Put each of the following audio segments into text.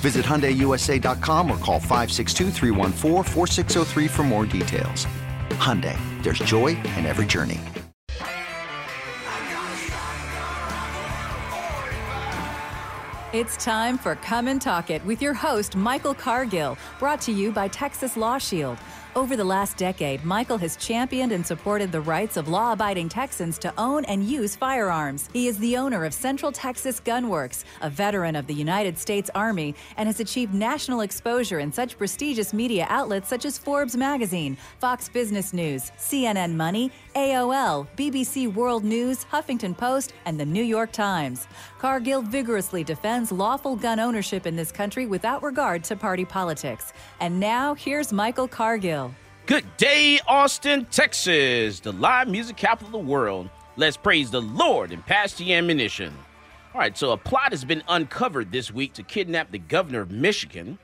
Visit HyundaiUSA.com or call 562-314-4603 for more details. Hyundai, there's joy in every journey. It's time for Come and Talk It with your host, Michael Cargill, brought to you by Texas Law Shield. Over the last decade, Michael has championed and supported the rights of law-abiding Texans to own and use firearms. He is the owner of Central Texas Gunworks, a veteran of the United States Army, and has achieved national exposure in such prestigious media outlets such as Forbes Magazine, Fox Business News, CNN Money, AOL, BBC World News, Huffington Post, and The New York Times. Cargill vigorously defends lawful gun ownership in this country without regard to party politics. And now, here's Michael Cargill. Good day, Austin, Texas, the live music capital of the world. Let's praise the Lord and pass the ammunition. All right, so a plot has been uncovered this week to kidnap the governor of Michigan.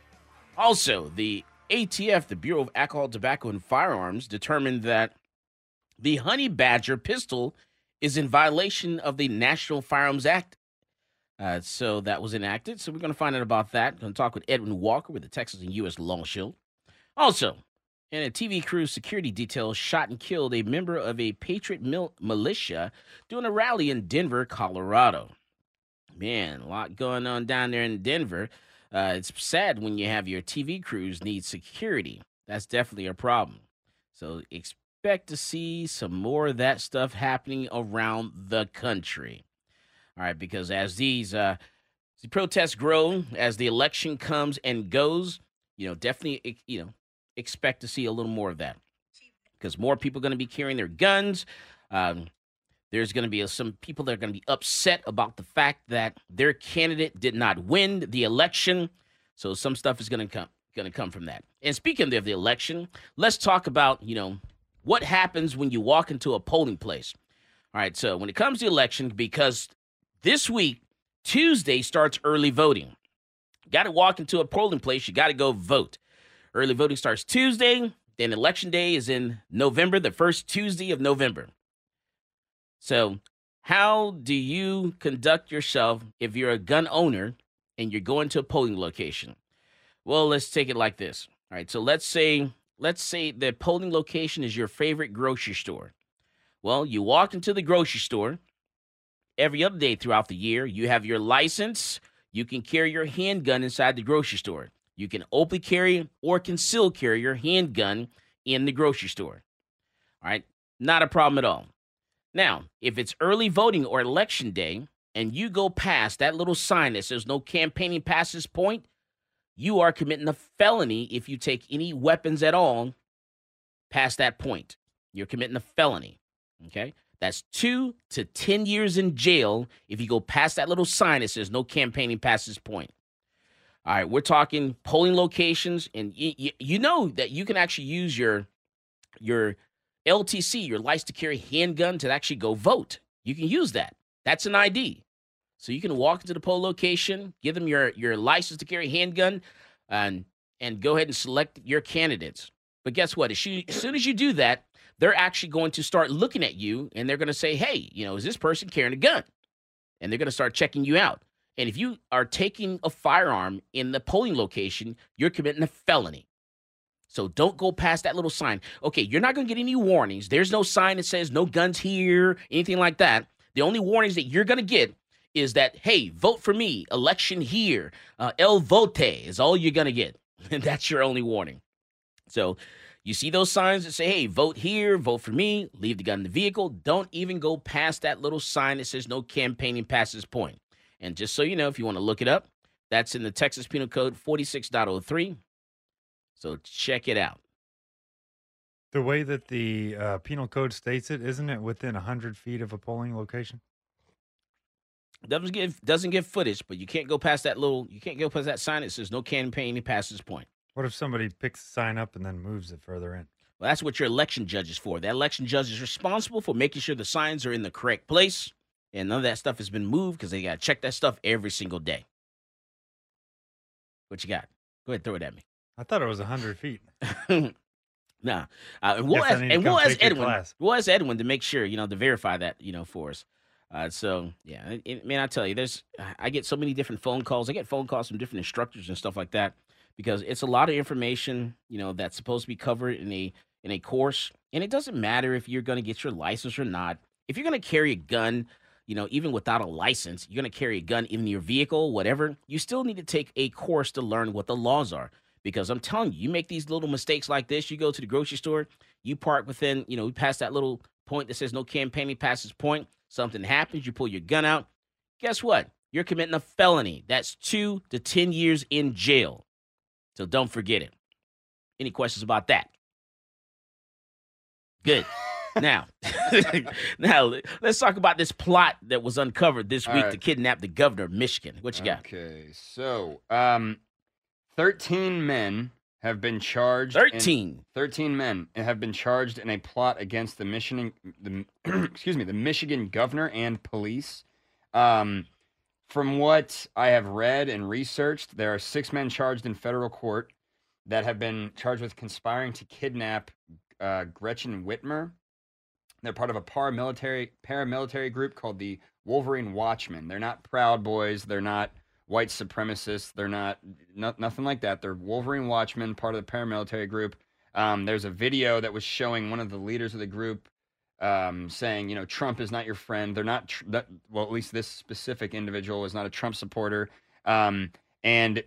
Also, the ATF, the Bureau of Alcohol, Tobacco, and Firearms, determined that the Honey Badger pistol is in violation of the National Firearms Act. So that was enacted. So we're going to find out about that. Going to talk with Edwin Walker with the Texas and U.S. Law Shield. Also, and a TV crew security detail shot and killed a member of a Patriot militia during a rally in Denver, Colorado. Man, a lot going on down there in Denver. It's sad when you have your TV crews need security. That's definitely a problem. So expect to see some more of that stuff happening around the country. All right, because as the protests grow, as the election comes and goes, definitely, expect to see a little more of that because more people are going to be carrying their guns. There's going to be some people that are going to be upset about the fact that their candidate did not win the election. So some stuff is going to come from that. And speaking of the election, let's talk about, what happens when you walk into a polling place. All right. So when it comes to election, because this week, Tuesday starts early voting. Got to walk into a polling place. You got to go vote. Early voting starts Tuesday, then Election Day is in November, the first Tuesday of November. So how do you conduct yourself if you're a gun owner and you're going to a polling location? Well, let's take it like this. All right, so let's say the polling location is your favorite grocery store. Well, you walk into the grocery store. Every other day throughout the year, you have your license. You can carry your handgun inside the grocery store. You can openly carry or conceal carry your handgun in the grocery store. All right, not a problem at all. Now, if it's early voting or election day and you go past that little sign that says no campaigning past this point, you are committing a felony if you take any weapons at all past that point. You're committing a felony, okay? That's 2 to 10 years in jail if you go past that little sign that says no campaigning past this point. All right, we're talking polling locations, and you know that you can actually use your LTC, your license to carry handgun, to actually go vote. You can use that. That's an ID. So you can walk into the poll location, give them your license to carry handgun, and go ahead and select your candidates. But guess what? As soon as you do that, they're actually going to start looking at you, and they're going to say, hey, is this person carrying a gun? And they're going to start checking you out. And if you are taking a firearm in the polling location, you're committing a felony. So don't go past that little sign. Okay, you're not going to get any warnings. There's no sign that says no guns here, anything like that. The only warnings that you're going to get is that, hey, vote for me, election here, el vote is all you're going to get. and that's your only warning. So you see those signs that say, hey, vote here, vote for me, leave the gun in the vehicle. Don't even go past that little sign that says no campaigning past this point. And just so you know, if you want to look it up, that's in the Texas Penal Code 46.03. So check it out. The way that the Penal Code states it, isn't it within 100 feet of a polling location? Doesn't give footage, but you can't go past that little, you can't go past that sign that says no campaigning past this point. What if somebody picks the sign up and then moves it further in? Well, that's what your election judge is for. That election judge is responsible for making sure the signs are in the correct place, and none of that stuff has been moved because they got to check that stuff every single day. What you got? Go ahead, throw it at me. I thought it was 100 feet. Nah. We'll ask Edwin to make sure, you know, to verify that, you know, for us. Man, I tell you, I get so many different phone calls. I get phone calls from different instructors and stuff like that because it's a lot of information, you know, that's supposed to be covered in a course. And it doesn't matter if you're going to get your license or not. If you're going to carry a gun, you know, even without a license, you're going to carry a gun in your vehicle, whatever, you still need to take a course to learn what the laws are. Because I'm telling you, you make these little mistakes like this. You go to the grocery store, you park within, you know, past that little point that says no campaigning past this point. Something happens, you pull your gun out. Guess what? You're committing a felony. That's 2 to 10 years in jail. So don't forget it. Any questions about that? Good. Now let's talk about this plot that was uncovered this week to kidnap the governor of Michigan. What you got? Okay, so 13 men have been charged. 13 men have been charged in a plot against the Michigan governor and police. From what I have read and researched, there are 6 men charged in federal court that have been charged with conspiring to kidnap Gretchen Whitmer. They're part of a paramilitary group called the Wolverine Watchmen. They're not Proud Boys. They're not white supremacists. They're not nothing like that. They're Wolverine Watchmen, part of the paramilitary group. There's a video that was showing one of the leaders of the group saying, you know, Trump is not your friend. They're not, well, at least this specific individual is not a Trump supporter. And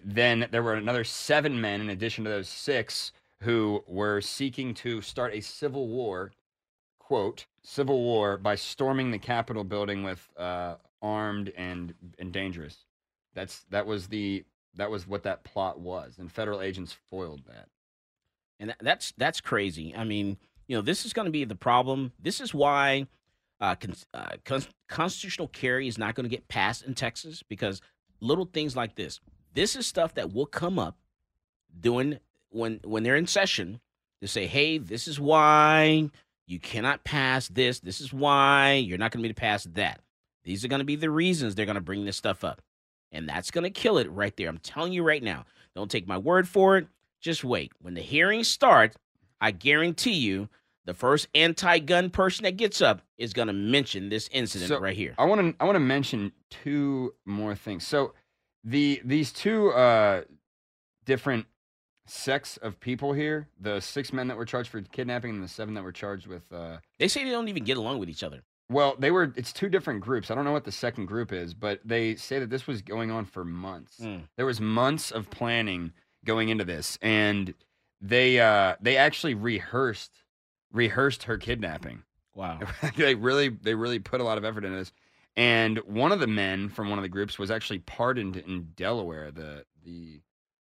then there were another 7 men, in addition to those 6, who were seeking to start a civil war, quote, civil war, by storming the Capitol building with armed and dangerous. That was what that plot was, and federal agents foiled that. And that's crazy. I mean, you know, this is going to be the problem. This is why constitutional carry is not going to get passed in Texas, because little things like this. This is stuff that will come up when they're in session to say, hey, this is why you cannot pass this. This is why you're not going to be able to pass that. These are going to be the reasons they're going to bring this stuff up. And that's going to kill it right there. I'm telling you right now. Don't take my word for it. Just wait. When the hearings start, I guarantee you the first anti-gun person that gets up is going to mention this incident right here. I want to mention 2 more things. So these 2 different sects of people here, the 6 men that were charged for kidnapping and the 7 that were charged with... They say they don't even get along with each other. Well, it's 2 different groups. I don't know what the second group is, but they say that this was going on for months. There was months of planning going into this, and they actually rehearsed her kidnapping. Wow. They really put a lot of effort into this. And one of the men from one of the groups was actually pardoned in Delaware the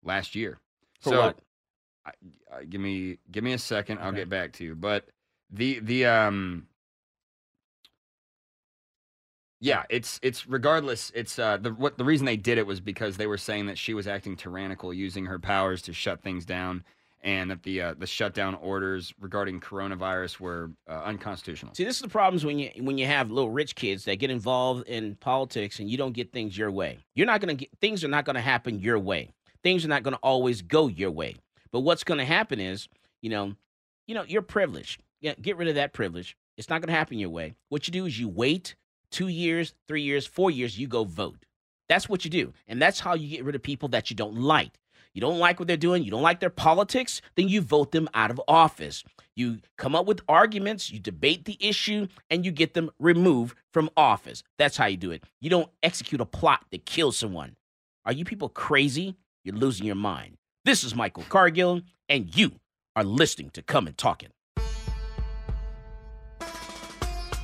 last year. For so what? Give me a second. Okay. I'll get back to you. But yeah, it's regardless. It's the reason they did it was because they were saying that she was acting tyrannical, using her powers to shut things down, and that the shutdown orders regarding coronavirus were unconstitutional. See, this is the problems when you have little rich kids that get involved in politics and you don't get things your way. Things are not going to happen your way. Things are not going to always go your way. But what's going to happen is, you know, you're privileged. Yeah, get rid of that privilege. It's not going to happen your way. What you do is you wait. 2 years, 3 years, 4 years, you go vote. That's what you do. And that's how you get rid of people that you don't like. You don't like what they're doing. You don't like their politics. Then you vote them out of office. You come up with arguments. You debate the issue, and you get them removed from office. That's how you do it. You don't execute a plot that kills someone. Are you people crazy? You're losing your mind. This is Michael Cargill, and you are listening to Come and Talk It.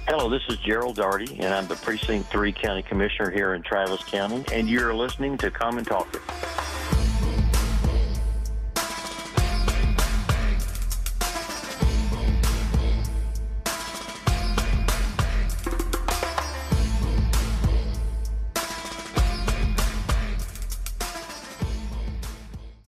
Hello, this is Gerald Daugherty, and I'm the Precinct 3 County Commissioner here in Travis County, and you're listening to Come and Talk It.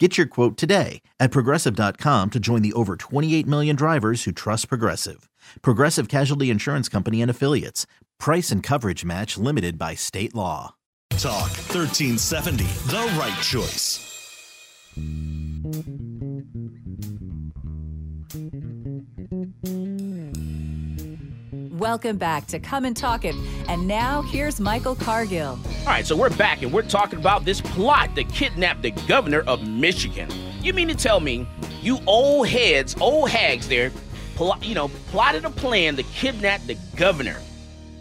Get your quote today at Progressive.com to join the over 28 million drivers who trust Progressive. Progressive Casualty Insurance Company and Affiliates. Price and coverage match limited by state law. Talk 1370, the right choice. Welcome back to Come and Talk It. And now, here's Michael Cargill. All right, so we're back, and we're talking about this plot to kidnap the governor of Michigan. You mean to tell me you old heads, old hags there, plotted a plan to kidnap the governor?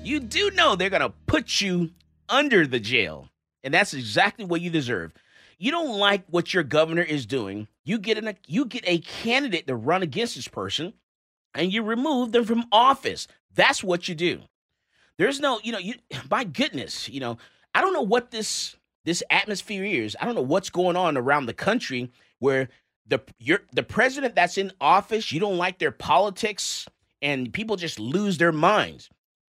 You do know they're going to put you under the jail, and that's exactly what you deserve. You don't like what your governor is doing. You get a candidate to run against this person, and you remove them from office. That's what you do. There's no, my goodness, I don't know what this atmosphere is. I don't know what's going on around the country where the president that's in office, you don't like their politics, and people just lose their minds.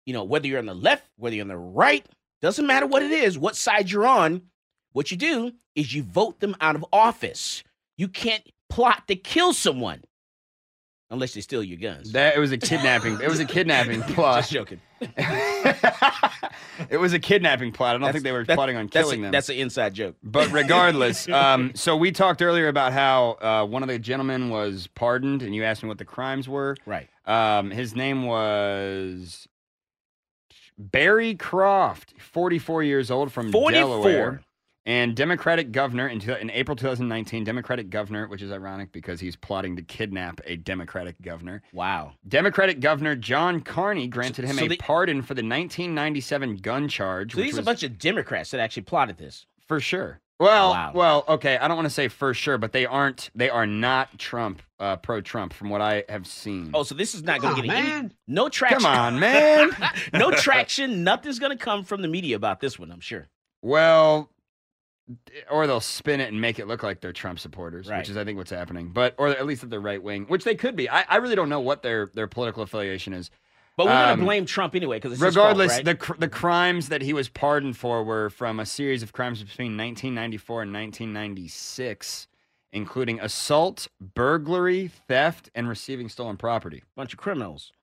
Whether you're on the left, whether you're on the right, doesn't matter what it is, what side you're on. What you do is you vote them out of office. You can't plot to kill someone. Unless they steal your guns. It was a kidnapping. It was a kidnapping plot. Just joking. It was a kidnapping plot. I don't think they were plotting on killing them. That's an inside joke. But regardless, so we talked earlier about how one of the gentlemen was pardoned, and you asked me what the crimes were. Right. His name was Barry Croft, 44 years old from Delaware. And Democratic governor in April 2019, Democratic governor, which is ironic because he's plotting to kidnap a Democratic governor. Wow. Democratic governor John Carney granted him a pardon for the 1997 gun charge. So these are a bunch of Democrats that actually plotted this. For sure. Well, okay, I don't want to say for sure, but they are not Trump, pro-Trump, from what I have seen. Oh, so this is not going to get no traction. Come on, man. No traction. Nothing's going to come from the media about this one, I'm sure. Well... Or they'll spin it and make it look like they're Trump supporters, right, which is, I think, what's happening. Or at least that they're right wing, which they could be. I really don't know what their political affiliation is. But we're going to blame Trump anyway, because it's regardless, his fault, right? the crimes that he was pardoned for were from a series of crimes between 1994 and 1996, including assault, burglary, theft, and receiving stolen property. Bunch of criminals,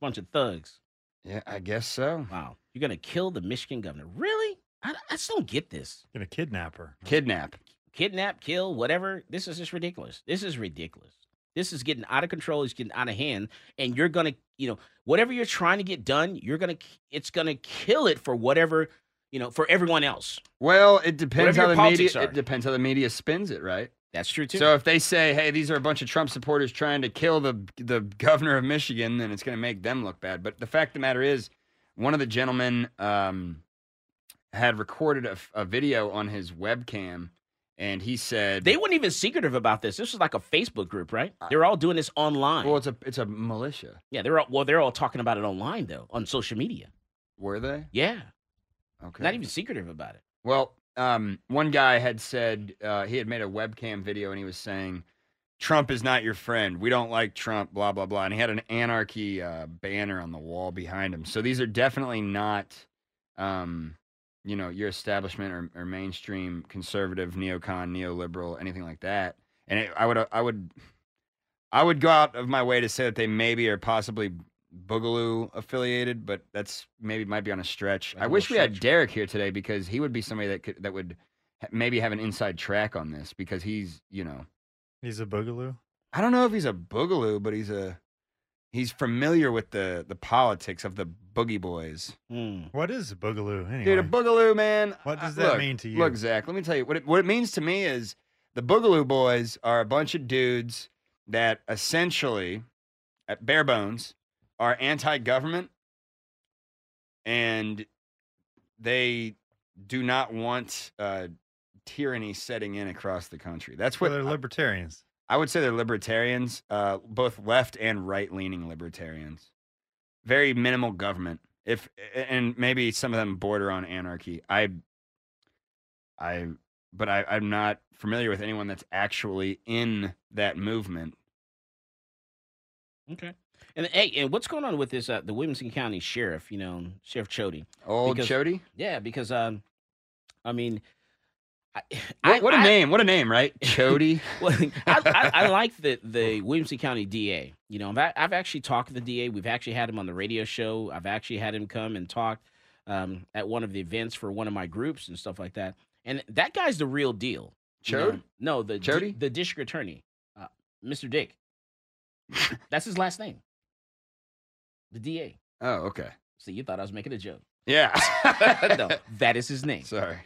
bunch of thugs. Yeah, I guess so. Wow, you're going to kill the Michigan governor, really? I just don't get this. You're going to kidnap her. Kidnap, kill, whatever. This is just ridiculous. This is getting out of control. It's getting out of hand. And you're going to, whatever you're trying to get done, it's going to kill it for whatever, for everyone else. Well, it depends how the media spins it, right? That's true, too. So if they say, hey, these are a bunch of Trump supporters trying to kill the governor of Michigan, then it's going to make them look bad. But the fact of the matter is, one of the gentlemen... had recorded a video on his webcam, and he said... They weren't even secretive about this. This was like a Facebook group, right? They're all doing this online. Well, it's a militia. Yeah, they're all talking about it online, though, on social media. Were they? Yeah. Okay. Not even secretive about it. Well, one guy had said he had made a webcam video, and he was saying, Trump is not your friend. We don't like Trump, blah, blah, blah. And he had an anarchy banner on the wall behind him. So these are definitely not, you know, your establishment or mainstream conservative, neocon, neoliberal, anything like that. And it, I would go out of my way to say that they maybe are possibly Boogaloo affiliated, but that's maybe might be on a stretch. I wish we had Derek here today because he would be somebody that could, that would maybe have an inside track on this because he's, you know, he's a Boogaloo. I don't know if he's a Boogaloo, but he's familiar with the politics of the Boogie Boys. Mm. What is a Boogaloo anyway? Dude, a Boogaloo, man. What does that mean to you? Look, Zach, let me tell you what it means to me is the Boogaloo Boys are a bunch of dudes that essentially, at bare bones, are anti-government, and they do not want tyranny setting in across the country. That's what they're libertarians. I would say they're libertarians, both left and right-leaning libertarians. Very minimal government, and maybe some of them border on anarchy. But I'm not familiar with anyone that's actually in that movement. Okay. And hey, and what's going on with this? The Williamson County Sheriff, you know, Sheriff Chody. Old Chody? Yeah, because I mean, what a name, right? Chody. Well, I like the Williamson County DA. You know, I've actually talked to the DA. We've actually had him on the radio show. I've actually had him come and talk at one of the events for one of my groups and stuff like that. And that guy's the real deal. Chody? No, the district attorney, Mr. Dick. That's his last name. The DA. Oh, okay. So you thought I was making a joke. Yeah. No, that is his name. Sorry.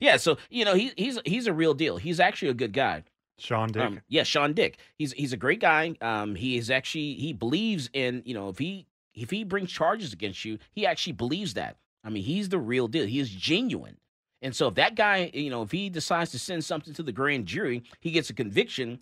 Yeah, so, you know, he's a real deal. He's actually a good guy. Sean Dick. Yeah, Sean Dick. He's a great guy. He believes in, you know, if he brings charges against you, he actually believes that. I mean, he's the real deal. He is genuine. And so if that guy, you know, if he decides to send something to the grand jury, he gets a conviction,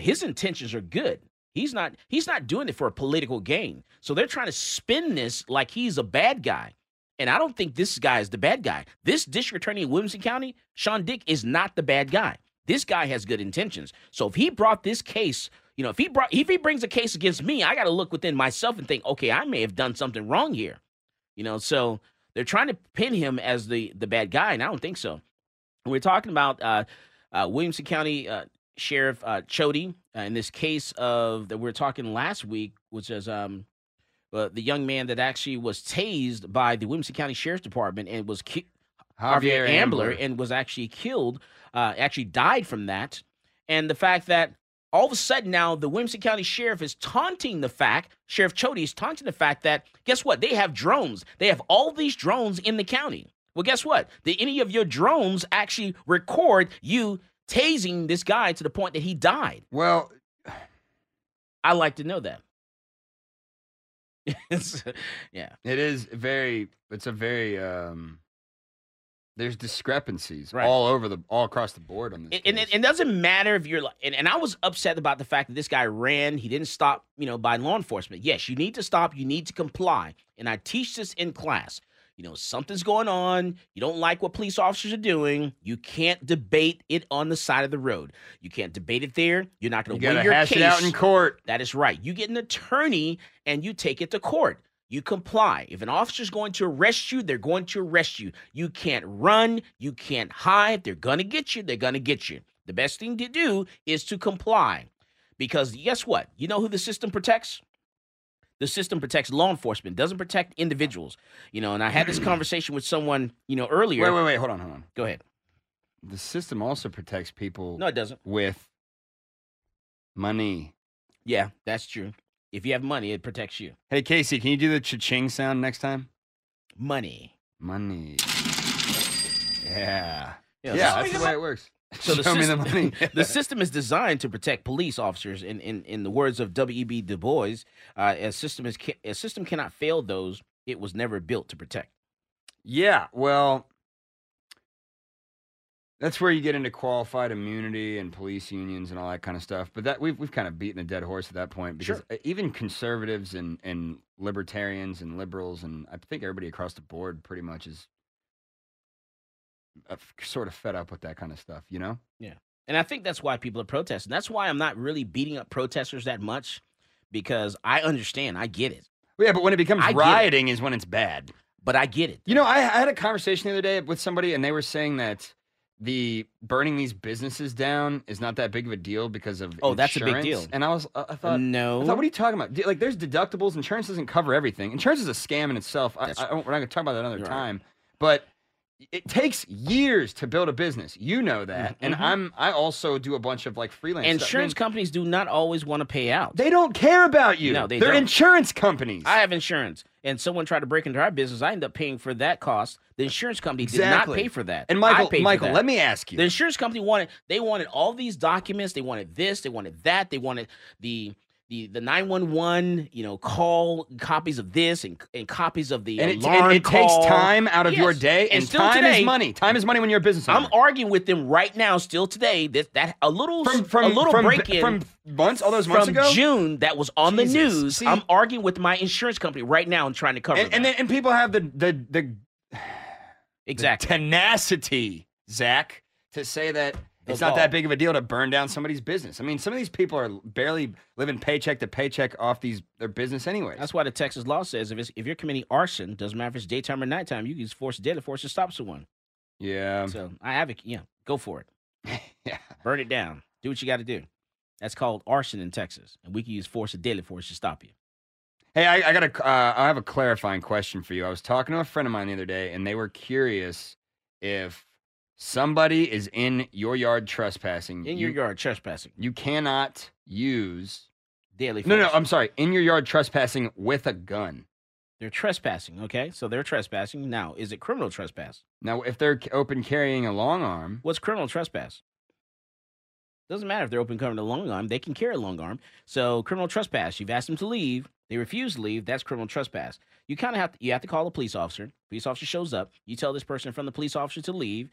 his intentions are good. He's not doing it for a political gain. So they're trying to spin this like he's a bad guy. And I don't think this guy is the bad guy. This district attorney in Williamson County, Sean Dick, is not the bad guy. This guy has good intentions. So if he brought this case, you know, if he brings a case against me, I got to look within myself and think, okay, I may have done something wrong here. You know, so they're trying to pin him as the bad guy, and I don't think so. We're talking about Williamson County Sheriff Chody in this case of that we were talking last week, which is the young man that actually was tased by the Williamson County Sheriff's Department and was Javier Ambler, and was actually killed, actually died from that. And the fact that all of a sudden now the Williamson County Sheriff is taunting the fact, Sheriff Chody is taunting the fact that, guess what? They have drones. They have all these drones in the county. Well, guess what? Did any of your drones actually record you tasing this guy to the point that he died? Well, I like to know that. Yeah, it is very. It's a very. There's discrepancies all across the board on this. And it doesn't matter if you're like. And I was upset about the fact that this guy ran. He didn't stop. You know, by law enforcement. Yes, you need to stop. You need to comply. And I teach this in class. You know, something's going on. You don't like what police officers are doing. You can't debate it on the side of the road. You can't debate it there. You're not going to win your case. You got to hash it out in court. That is right. You get an attorney and you take it to court. You comply. If an officer's going to arrest you, they're going to arrest you. You can't run. You can't hide. They're going to get you. They're going to get you. The best thing to do is to comply. Because guess what? You know who the system protects? The system protects law enforcement, doesn't protect individuals. You know, and I had this conversation with someone, you know, earlier. Wait, hold on. Go ahead. The system also protects people. No, it doesn't. With money. Yeah, that's true. If you have money, it protects you. Hey, Casey, can you do the cha-ching sound next time? Money. Yeah. Yeah, that's the way it works. So the system, me the money. The system is designed to protect police officers. In the words of W.E.B. Du Bois, a system cannot fail those it was never built to protect. Yeah, well, that's where you get into qualified immunity and police unions and all that kind of stuff. But that we've kind of beaten a dead horse at that point because even conservatives and libertarians and liberals and I think everybody across the board pretty much is sort of fed up with that kind of stuff, you know? Yeah. And I think that's why people are protesting. That's why I'm not really beating up protesters that much, because I understand. I get it. Yeah, but when it becomes rioting is when it's bad. But I get it. You know, I had a conversation the other day with somebody, and they were saying that the burning these businesses down is not that big of a deal because of insurance. That's a big deal. And I thought, what are you talking about? Like, there's deductibles. Insurance doesn't cover everything. Insurance is a scam in itself. We're not going to talk about that another time. Right. But it takes years to build a business. You know that. Mm-hmm. And I also do a bunch of like freelance insurance stuff. Companies do not always want to pay out. They don't care about you. No, they're insurance companies. I have insurance. And someone tried to break into our business. I ended up paying for that cost. The insurance company did not pay for that. And Michael, let me ask you. The insurance company wanted all these documents. They wanted this. They wanted that. They wanted the 911, call, copies of this and copies of the alarm. It takes time out of your day, and time is money. Time is money when you're a business owner. I'm arguing with them right now, still today. That a little break-in from months ago, June, that was on the news. See, I'm arguing with my insurance company right now and trying to cover it. And people have the tenacity, Zach, to say that. It's not that big of a deal to burn down somebody's business. I mean, some of these people are barely living paycheck to paycheck off their business anyway. That's why the Texas law says if you're committing arson, doesn't matter if it's daytime or nighttime, you can use force deadly force to stop someone. Yeah. So I advocate, go for it. Yeah. Burn it down. Do what you got to do. That's called arson in Texas, and we can use force deadly force to stop you. Hey, I have a clarifying question for you. I was talking to a friend of mine the other day, and they were curious if somebody is in your yard trespassing. You cannot use daily force. No, I'm sorry. In your yard trespassing with a gun. They're trespassing, okay? So they're trespassing. Now, is it criminal trespass? Now, if they're open carrying a long arm. What's criminal trespass? Doesn't matter if they're open carrying a long arm. They can carry a long arm. So criminal trespass, you've asked them to leave. They refuse to leave. That's criminal trespass. You kind of have to call a police officer. Police officer shows up. You tell this person from the police officer to leave.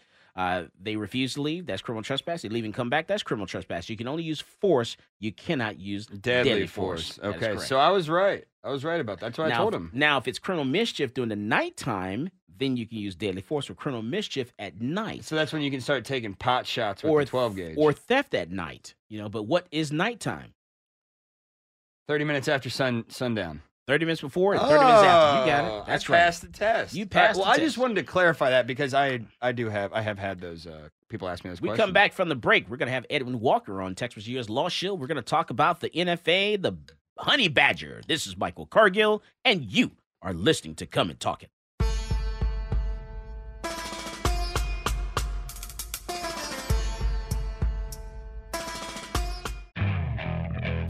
They refuse to leave. That's criminal trespass. They leave and come back. That's criminal trespass. You can only use force. You cannot use deadly force. Okay, so I was right. I was right about that. That's what I told him. Now, if it's criminal mischief during the nighttime, then you can use deadly force for criminal mischief at night. So that's when you can start taking pot shots with the 12 gauge. Or theft at night. But what is nighttime? 30 minutes after sundown. 30 minutes before and 30 minutes after. You got it. That's right. Passed the test. You passed the test. I just wanted to clarify that because I have had those people ask me those questions. We come back from the break. We're going to have Edwin Walker on Texas U.S. Law Shield. We're going to talk about the NFA, the Honey Badger. This is Michael Cargill, and you are listening to Come and Talk It.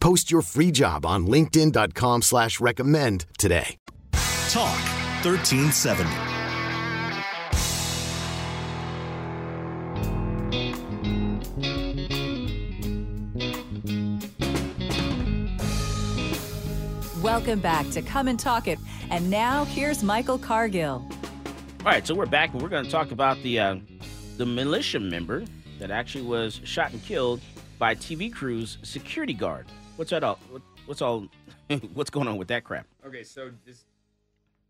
Post your free job on linkedin.com/recommend today. Talk 1370. Welcome back to Come and Talk It. And now here's Michael Cargill. All right, so we're back, and we're going to talk about the militia member that actually was shot and killed by TV crew's security guard. What's going on with that crap? Okay, so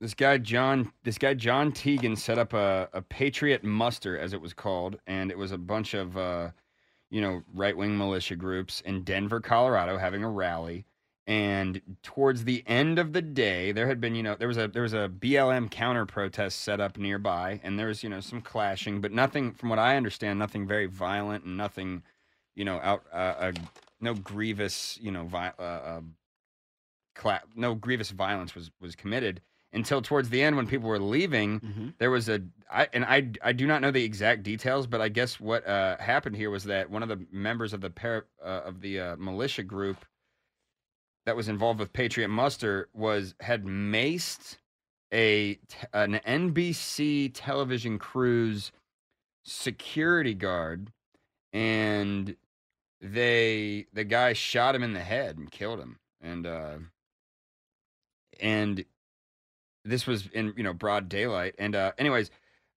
this guy John Teagan set up a Patriot Muster, as it was called, and it was a bunch of right-wing militia groups in Denver, Colorado, having a rally. And towards the end of the day, there had been, there was a BLM counter protest set up nearby, and there was, some clashing, but nothing, from what I understand, nothing very violent and nothing, no grievous, no grievous violence was committed until towards the end when people were leaving. Mm-hmm. There was I do not know the exact details, but I guess what happened here was that one of the members of the militia group that was involved with Patriot Muster had maced an NBC television crew's security guard, and the guy shot him in the head and killed him. And this was in, broad daylight. And anyways,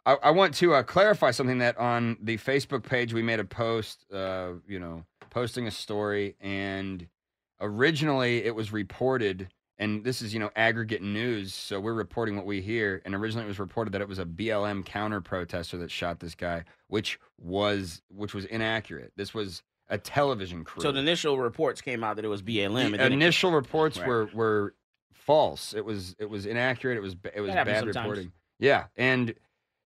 I want to clarify something that on the Facebook page, we made a post, posting a story, and originally it was reported, and this is, aggregate news, so we're reporting what we hear, and originally it was reported that it was a BLM counter-protester that shot this guy, which was inaccurate. This was a television crew. So the initial reports came out that it was BLM. The initial reports were false. It was inaccurate. It was bad reporting. Yeah, and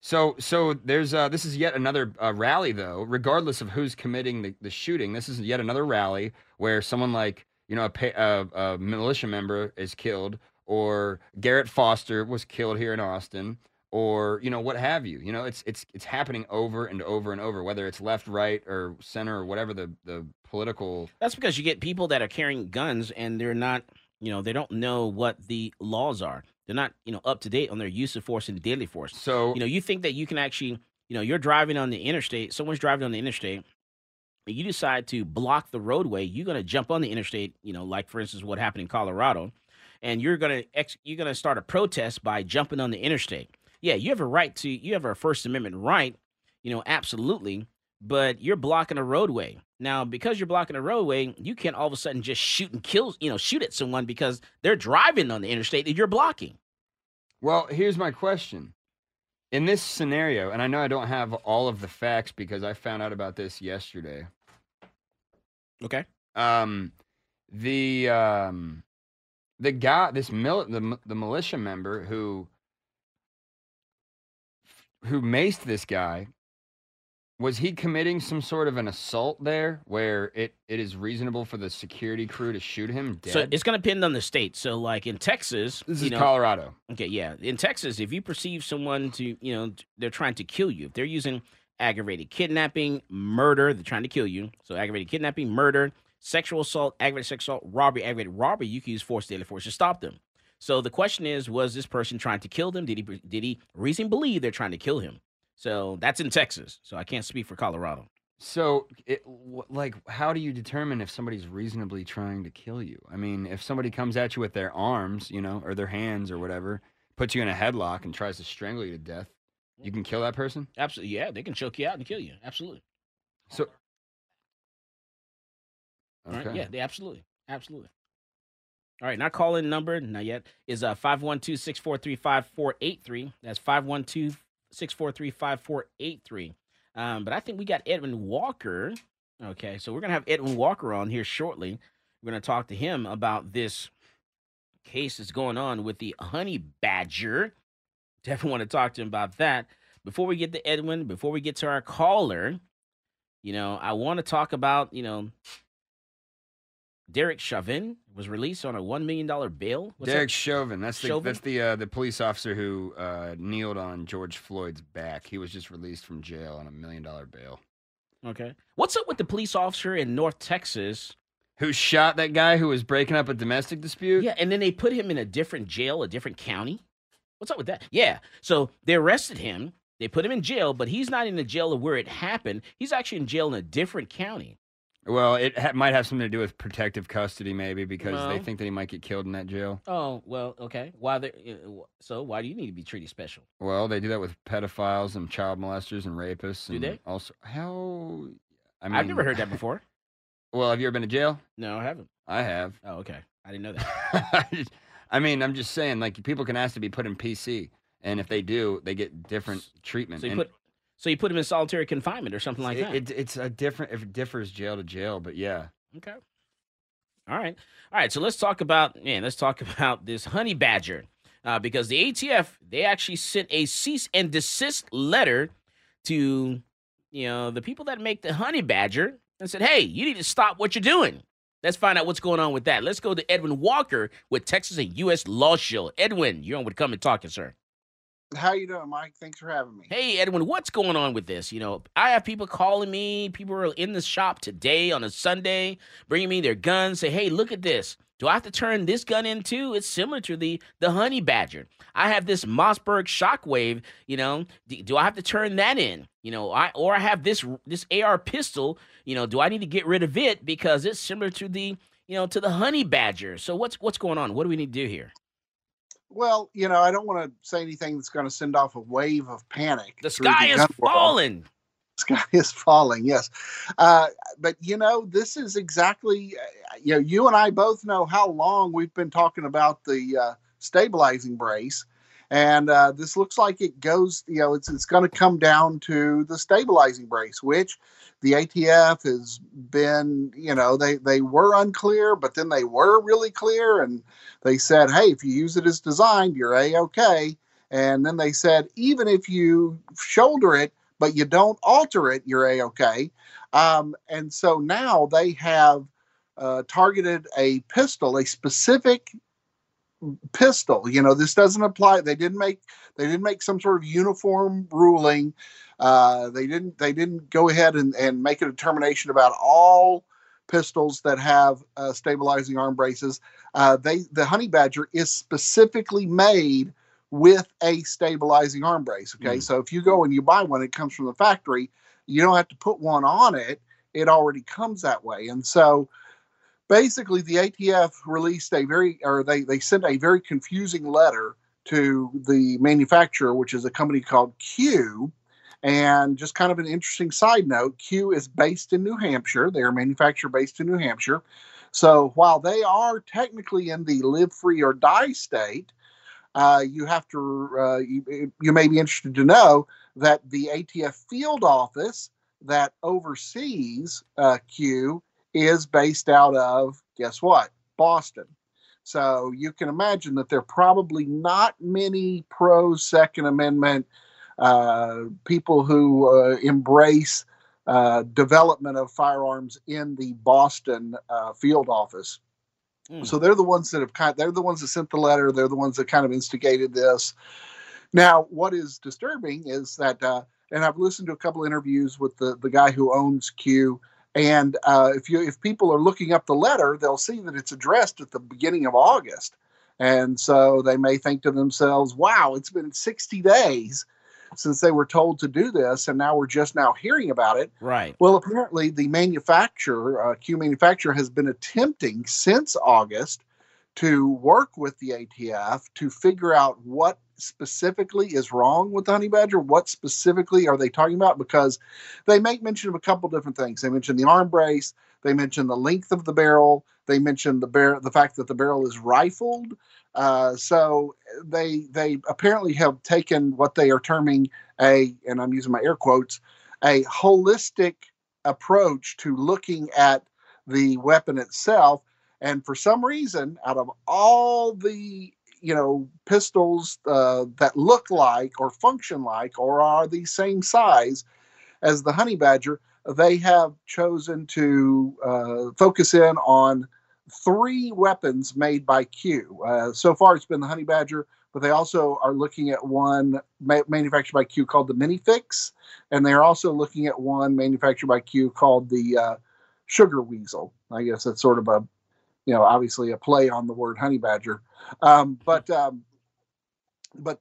so there's this is yet another rally, though. Regardless of who's committing the shooting, this is yet another rally where someone like a militia member is killed, or Garrett Foster was killed here in Austin, or what have you. It's happening over and over and over, whether it's left, right, or center, or whatever the political. That's because you get people that are carrying guns and they're not, they don't know what the laws are. They're not, up to date on their use of force and deadly force. So you think that you can actually, you're driving on the interstate. Someone's driving on the interstate. And you decide to block the roadway. You're going to jump on the interstate. Like for instance, what happened in Colorado, and you're going to start a protest by jumping on the interstate. Yeah, you have a First Amendment right, absolutely, but you're blocking a roadway. Now, because you're blocking a roadway, you can't all of a sudden just shoot and kill, shoot at someone because they're driving on the interstate that you're blocking. Well, here's my question. In this scenario, and I know I don't have all of the facts because I found out about this yesterday. Okay. The guy, the militia member who maced this guy, was he committing some sort of an assault there where it is reasonable for the security crew to shoot him dead? So it's going to depend on the state. So like in Texas, this is Colorado. Okay. Yeah. In Texas, if you perceive someone to, they're trying to kill you, if they're using aggravated kidnapping, murder, they're trying to kill you. So aggravated kidnapping, murder, sexual assault, aggravated sexual assault, robbery, aggravated robbery, you can use force, deadly force to stop them. So the question is, was this person trying to kill them? Did he reasonably believe they're trying to kill him? So that's in Texas. So I can't speak for Colorado. So how do you determine if somebody's reasonably trying to kill you? I mean, if somebody comes at you with their arms, or their hands or whatever, puts you in a headlock and tries to strangle you to death, you can kill that person? Absolutely. Yeah, they can choke you out and kill you. Absolutely. So okay. All right, yeah, they absolutely. Absolutely. All right, not call-in number, not yet, is 512-643-5483. That's 512-643-5483. But I think we got Edwin Walker. Okay, so we're going to have Edwin Walker on here shortly. We're going to talk to him about this case that's going on with the Honey Badger. Definitely want to talk to him about that. Before we get to Edwin, before we get to our caller, I want to talk about, Derek Chauvin was released on a $1 million bail. Chauvin. That's the police officer who kneeled on George Floyd's back. He was just released from jail on a $1 million bail. Okay. What's up with the police officer in North Texas who shot that guy who was breaking up a domestic dispute? Yeah, and then they put him in a different jail, a different county. What's up with that? Yeah. So they arrested him. They put him in jail, but he's not in the jail of where it happened. He's actually in jail in a different county. Well, it might have something to do with protective custody, maybe, because they think that he might get killed in that jail. Oh, well, okay. Why do you need to be treated special? Well, they do that with pedophiles and child molesters and rapists. Do they? Also, I've never heard that before. Well, have you ever been to jail? No, I haven't. I have. Oh, okay. I didn't know that. I'm just saying, like, people can ask to be put in PC, and if they do, they get different treatment. So you put him in solitary confinement or something like that. It differs jail to jail, but yeah. Okay. All right. So let's talk about this Honey Badger, because the ATF, they actually sent a cease and desist letter to the people that make the Honey Badger and said, hey, you need to stop what you're doing. Let's find out what's going on with that. Let's go to Edwin Walker with Texas and U.S. Law Shield. Edwin, you're on with Come and Talk It, sir. How you doing, Mike? Thanks for having me. Hey, Edwin, what's going on with this? You know, I have people calling me. People are in the shop today on a Sunday, bringing me their guns, say, hey, look at this. Do I have to turn this gun in too? It's similar to the Honey Badger. I have this Mossberg Shockwave, you know, do I have to turn that in? You know, I have this AR pistol, you know, do I need to get rid of it because it's similar to the Honey Badger? So what's going on? What do we need to do here? Well, you know, I don't want to say anything that's going to send off a wave of panic. The sky is falling. World. Sky is falling, yes. But, you know, this is exactly, you know, you and I both know how long we've been talking about the stabilizing brace. And this looks like it goes, you know, it's going to come down to the stabilizing brace, which the ATF has been, you know, they were unclear, but then they were really clear. And they said, hey, if you use it as designed, you're A-OK. And then they said, even if you shoulder it, but you don't alter it, you're A-OK. And so now they have targeted a pistol, a specific pistol. You know, this doesn't apply. They didn't make some sort of uniform ruling. They didn't go ahead and make a determination about all pistols that have stabilizing arm braces. The Honey Badger is specifically made with a stabilizing arm brace. Okay. So if you go and you buy one, it comes from the factory. You don't have to put one on it. It already comes that way. And so basically, the ATF released they sent a very confusing letter to the manufacturer, which is a company called Q. And just kind of an interesting side note, Q is based in New Hampshire. They're a manufacturer based in New Hampshire. So while they are technically in the live free or die state, you have to you may be interested to know that the ATF field office that oversees Q is based out of, guess what, Boston. So you can imagine that there are probably not many pro-Second Amendment people who embrace development of firearms in the Boston field office. Mm. So they're the ones that they're the ones that sent the letter. They're the ones that kind of instigated this. Now, what is disturbing is that, and I've listened to a couple interviews with the guy who owns Q. And if people are looking up the letter, they'll see that it's addressed at the beginning of August. And so they may think to themselves, wow, it's been 60 days since they were told to do this, and now we're just now hearing about it. Right. Well, apparently the manufacturer, Q Manufacturer, has been attempting since August to work with the ATF to figure out what specifically is wrong with the Honey Badger. What specifically are they talking about? Because they make mention of a couple different things. They mention the arm brace. They mention the length of the barrel. They mention the fact that the barrel is rifled. So they apparently have taken what they are terming and I'm using my air quotes, a holistic approach to looking at the weapon itself. And for some reason, out of all the pistols that look like or function like or are the same size as the Honey Badger, they have chosen to focus in on three weapons made by Q. So far, it's been the Honey Badger, but they also are looking at one manufactured by Q called the Minifix, and they're also looking at one manufactured by Q called the Sugar Weasel. I guess that's sort of a obviously a play on the word Honey Badger. But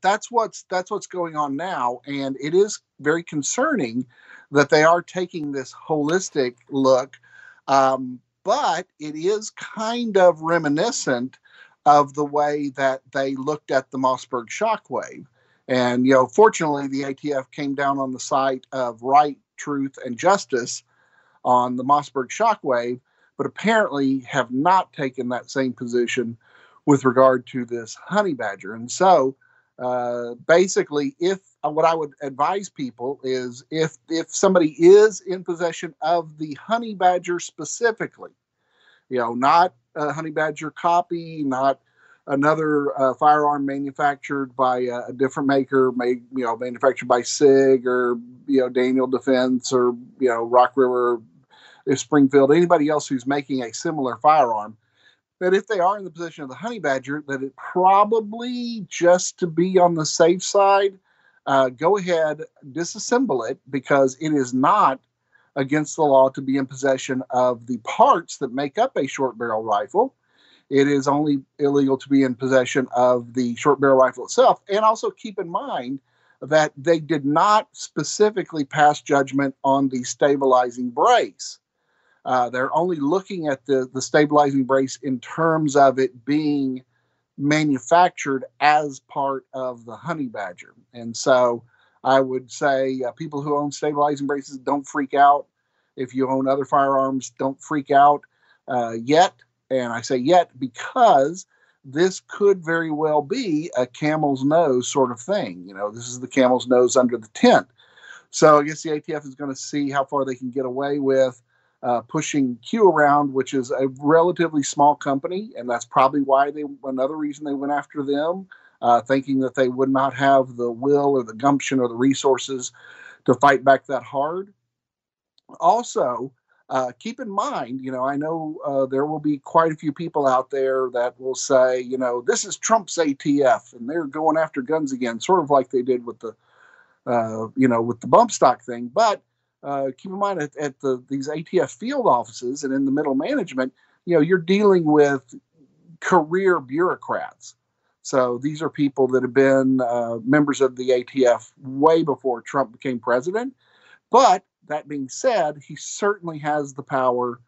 that's what's going on now. And it is very concerning that they are taking this holistic look. But it is kind of reminiscent of the way that they looked at the Mossberg Shockwave. And, fortunately, the ATF came down on the side of right, truth, and justice on the Mossberg Shockwave, but apparently have not taken that same position with regard to this Honey Badger. And so basically, what I would advise people is if somebody is in possession of the Honey Badger specifically, not a Honey Badger copy, not another firearm manufactured by a different maker, manufactured by SIG or, Daniel Defense or, Rock River of Springfield, anybody else who's making a similar firearm, that if they are in the position of the Honey Badger, that it probably, just to be on the safe side, go ahead, disassemble it, because it is not against the law to be in possession of the parts that make up a short barrel rifle. It is only illegal to be in possession of the short barrel rifle itself. And also keep in mind that they did not specifically pass judgment on the stabilizing brace. They're only looking at the stabilizing brace in terms of it being manufactured as part of the Honey Badger. And so I would say people who own stabilizing braces, don't freak out. If you own other firearms, don't freak out yet. And I say yet because this could very well be a camel's nose sort of thing. You know, this is the camel's nose under the tent. So I guess the ATF is going to see how far they can get away with pushing Q around, which is a relatively small company, and that's probably why another reason they went after them, thinking that they would not have the will or the gumption or the resources to fight back that hard. Also, keep in mind, you know, I know there will be quite a few people out there that will say, you know, this is Trump's ATF and they're going after guns again, sort of like they did with the, you know, with the bump stock thing. But keep in mind at these ATF field offices and in the middle management, you know, you're dealing with career bureaucrats. So these are people that have been members of the ATF way before Trump became president. But that being said, he certainly has the power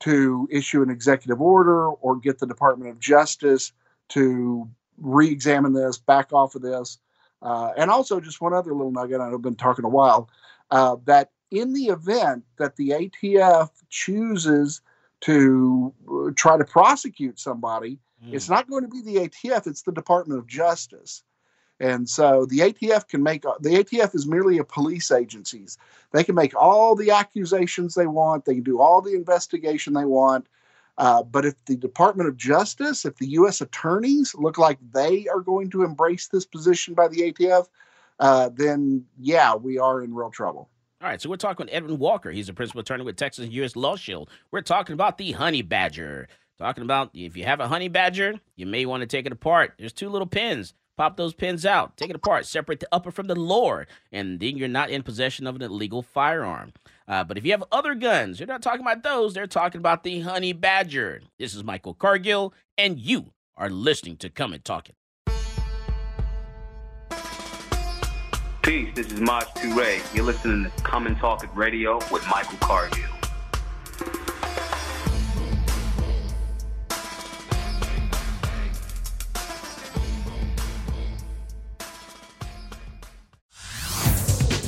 to issue an executive order or get the Department of Justice to re-examine this, back off of this. And also just one other little nugget, I know I've been talking a while, that in the event that the ATF chooses to try to prosecute somebody, it's not going to be the ATF, it's the Department of Justice. And so the ATF can make, the ATF is merely a police agency. They can make all the accusations they want. They can do all the investigation they want. But if the Department of Justice, if the U.S. attorneys look like they are going to embrace this position by the ATF, then, yeah, we are in real trouble. All right, so we're talking with Edwin Walker. He's a principal attorney with Texas U.S. Law Shield. We're talking about the Honey Badger. Talking about if you have a Honey Badger, you may want to take it apart. There's two little pins. Pop those pins out, take it apart, separate the upper from the lower, and then you're not in possession of an illegal firearm. But if you have other guns, you're not talking about those. They're talking about the Honey Badger. This is Michael Cargill, and you are listening to Come and Talk It. Peace, this is Maj Toure. You're listening to Come and Talk It Radio with Michael Cargill.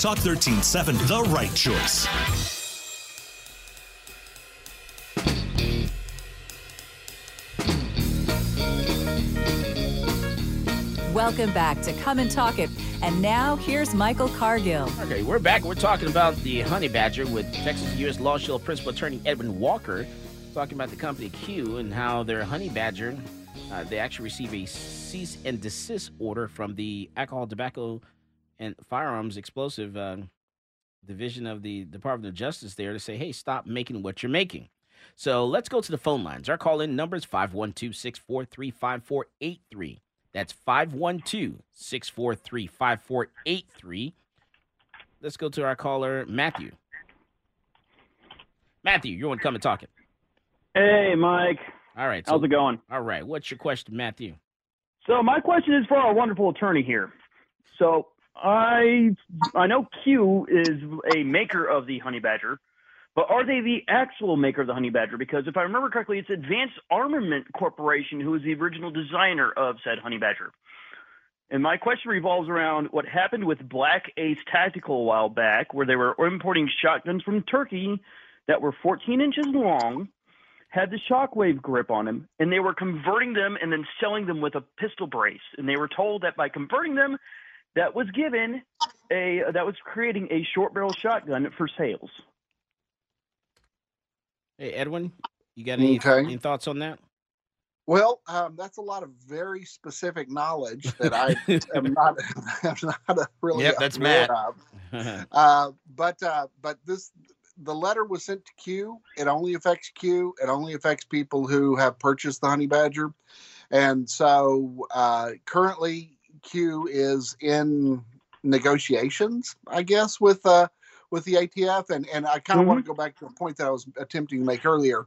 Talk 1370, the right choice. Welcome back to Come and Talk It. And now here's Michael Cargill. Okay, we're back. We're talking about the Honey Badger with Texas U.S. Law Shield Principal Attorney Edwin Walker, talking about the company Q and how their Honey Badger, they actually receive a cease and desist order from the Alcohol, Tobacco, and Firearms Explosive Division of the Department of Justice there to say, hey, stop making what you're making. So let's go to the phone lines. Our call-in number is 512-643-5483. That's 512-643-5483. Let's go to our caller, Matthew. Matthew, you're on Come and Talk It. Hey, Mike. All right. So, how's it going? All right. What's your question, Matthew? So my question is for our wonderful attorney here. So I know Q is a maker of the Honey Badger, but are they the actual maker of the Honey Badger? Because if I remember correctly, it's Advanced Armament Corporation who is the original designer of said Honey Badger. And my question revolves around what happened with Black Ace Tactical a while back, where they were importing shotguns from Turkey that were 14 inches long, had the shockwave grip on them, and they were converting them and then selling them with a pistol brace. And they were told that by converting them, that was given a that was creating a short barrel shotgun for sales. Hey, Edwin, you got any thoughts on that? Well, that's a lot of very specific knowledge that I am not really. Yep, that's Matt. But this. The letter was sent to Q. It only affects Q. It only affects people who have purchased the Honey Badger. And so currently Q is in negotiations, I guess, with the ATF. And I kind of want to go back to a point that I was attempting to make earlier,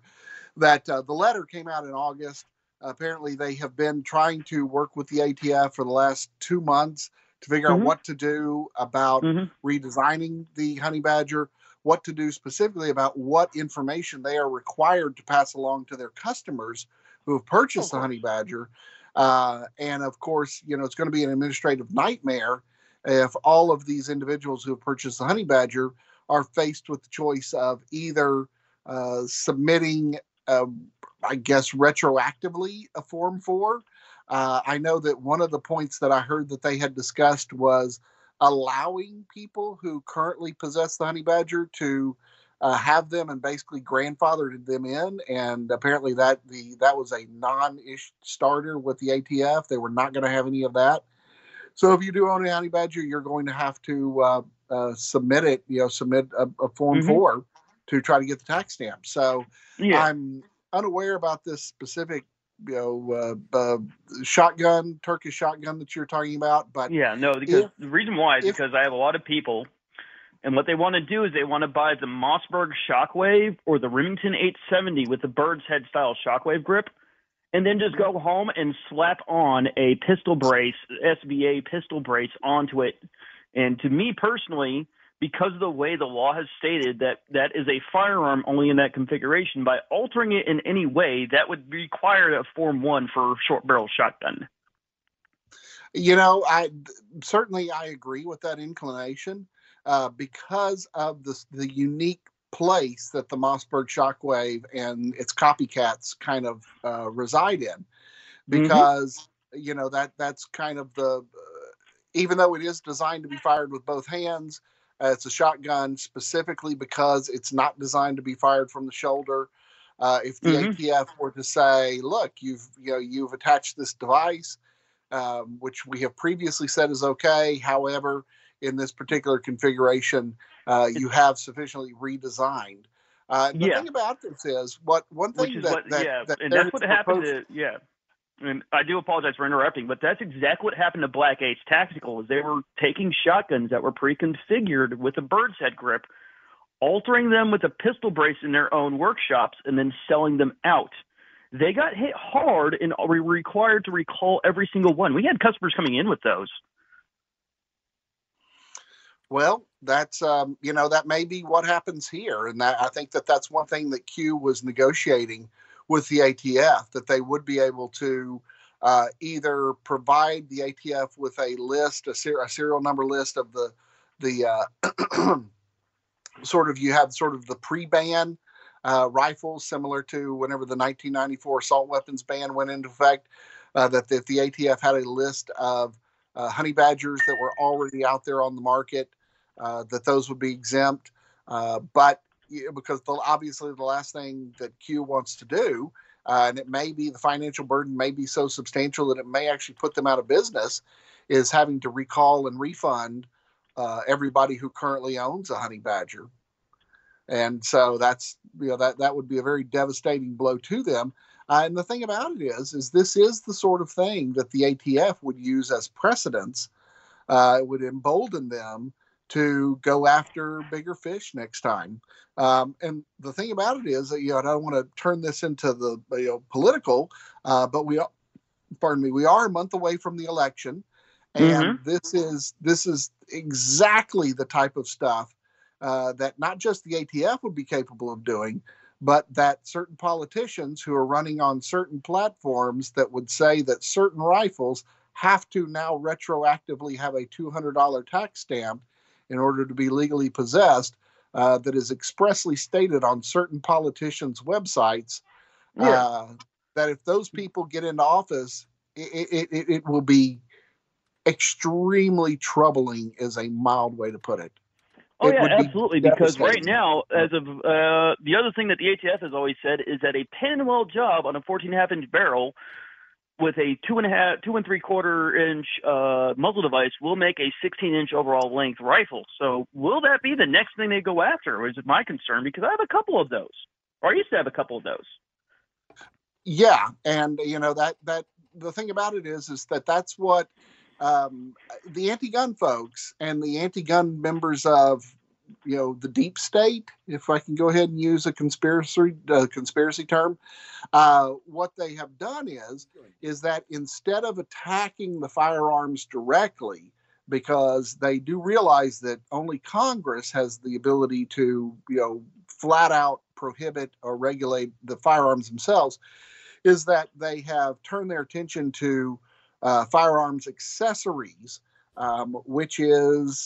that the letter came out in August. Apparently they have been trying to work with the ATF for the last 2 months to figure out what to do about redesigning the Honey Badger, what to do specifically about what information they are required to pass along to their customers who have purchased the Honey Badger. And of course, you know, it's going to be an administrative nightmare if all of these individuals who have purchased the Honey Badger are faced with the choice of either submitting, I guess, retroactively a Form 4. I know that one of the points that I heard that they had discussed was allowing people who currently possess the Honey Badger to have them and basically grandfathered them in. And apparently that was a non-starter with the ATF. They were not going to have any of that. So if you do own a Honey Badger, you're going to have to submit it, you know, submit a Form 4 to try to get the tax stamp. So I'm unaware about this specific shotgun, Turkish shotgun that you're talking about. But yeah, no, because the reason why is because I have a lot of people, and what they want to do is they want to buy the Mossberg Shockwave or the Remington 870 with the bird's head style shockwave grip, and then just go home and slap on a pistol brace, SBA pistol brace onto it. And to me personally, because of the way the law has stated that that is a firearm only in that configuration, by altering it in any way, that would require a Form 1 for short barrel shotgun. You know, I agree with that inclination because of the unique place that the Mossberg Shockwave and its copycats kind of reside in. Because, you know, that's kind of the even though it is designed to be fired with both hands, it's a shotgun specifically because it's not designed to be fired from the shoulder. If the ATF were to say, "Look, you've attached this device, which we have previously said is okay. However, in this particular configuration, you have sufficiently redesigned." The thing about this is that's what happened to And I do apologize for interrupting, but that's exactly what happened to Black Ace Tactical. Is they were taking shotguns that were pre-configured with a bird's head grip, altering them with a pistol brace in their own workshops, and then selling them out. They got hit hard and were required to recall every single one. We had customers coming in with those. Well, that's that may be what happens here, and I think that's one thing that Q was negotiating with the ATF, that they would be able to either provide the ATF with a list, a serial number list of the sort of the pre-ban rifles, similar to whenever the 1994 assault weapons ban went into effect, that if the ATF had a list of Honey Badgers that were already out there on the market, that those would be exempt. Because obviously the last thing that Q wants to do, and it may be the financial burden may be so substantial that it may actually put them out of business, is having to recall and refund everybody who currently owns a Honey Badger. And so that's, you know, that would be a very devastating blow to them. And the thing about it is this is the sort of thing that the ATF would use as precedents. It would embolden them to go after bigger fish next time. And the thing about it is that, you know, I don't want to turn this into the political, but we are a month away from the election. And this is exactly the type of stuff that not just the ATF would be capable of doing, but that certain politicians who are running on certain platforms that would say that certain rifles have to now retroactively have a $200 tax stamp in order to be legally possessed, that is expressly stated on certain politicians' websites, that if those people get into office, it will be extremely troubling, is a mild way to put it. Oh, yeah, absolutely, because right now, as of the other thing that the ATF has always said is that a pinwheel job on a 14.5-inch barrel with a 2 3/4-inch muzzle device will make a 16-inch overall length rifle. So will that be the next thing they go after, is my concern, because I have a couple of those, or I used to have a couple of those. Yeah, and, you know, that the thing about it is that that's what the anti-gun folks and the anti-gun members of, you know, the deep state, if I can go ahead and use a conspiracy term, what they have done is that instead of attacking the firearms directly, because they do realize that only Congress has the ability to, you know, flat out prohibit or regulate the firearms themselves, is that they have turned their attention to firearms accessories, which clearly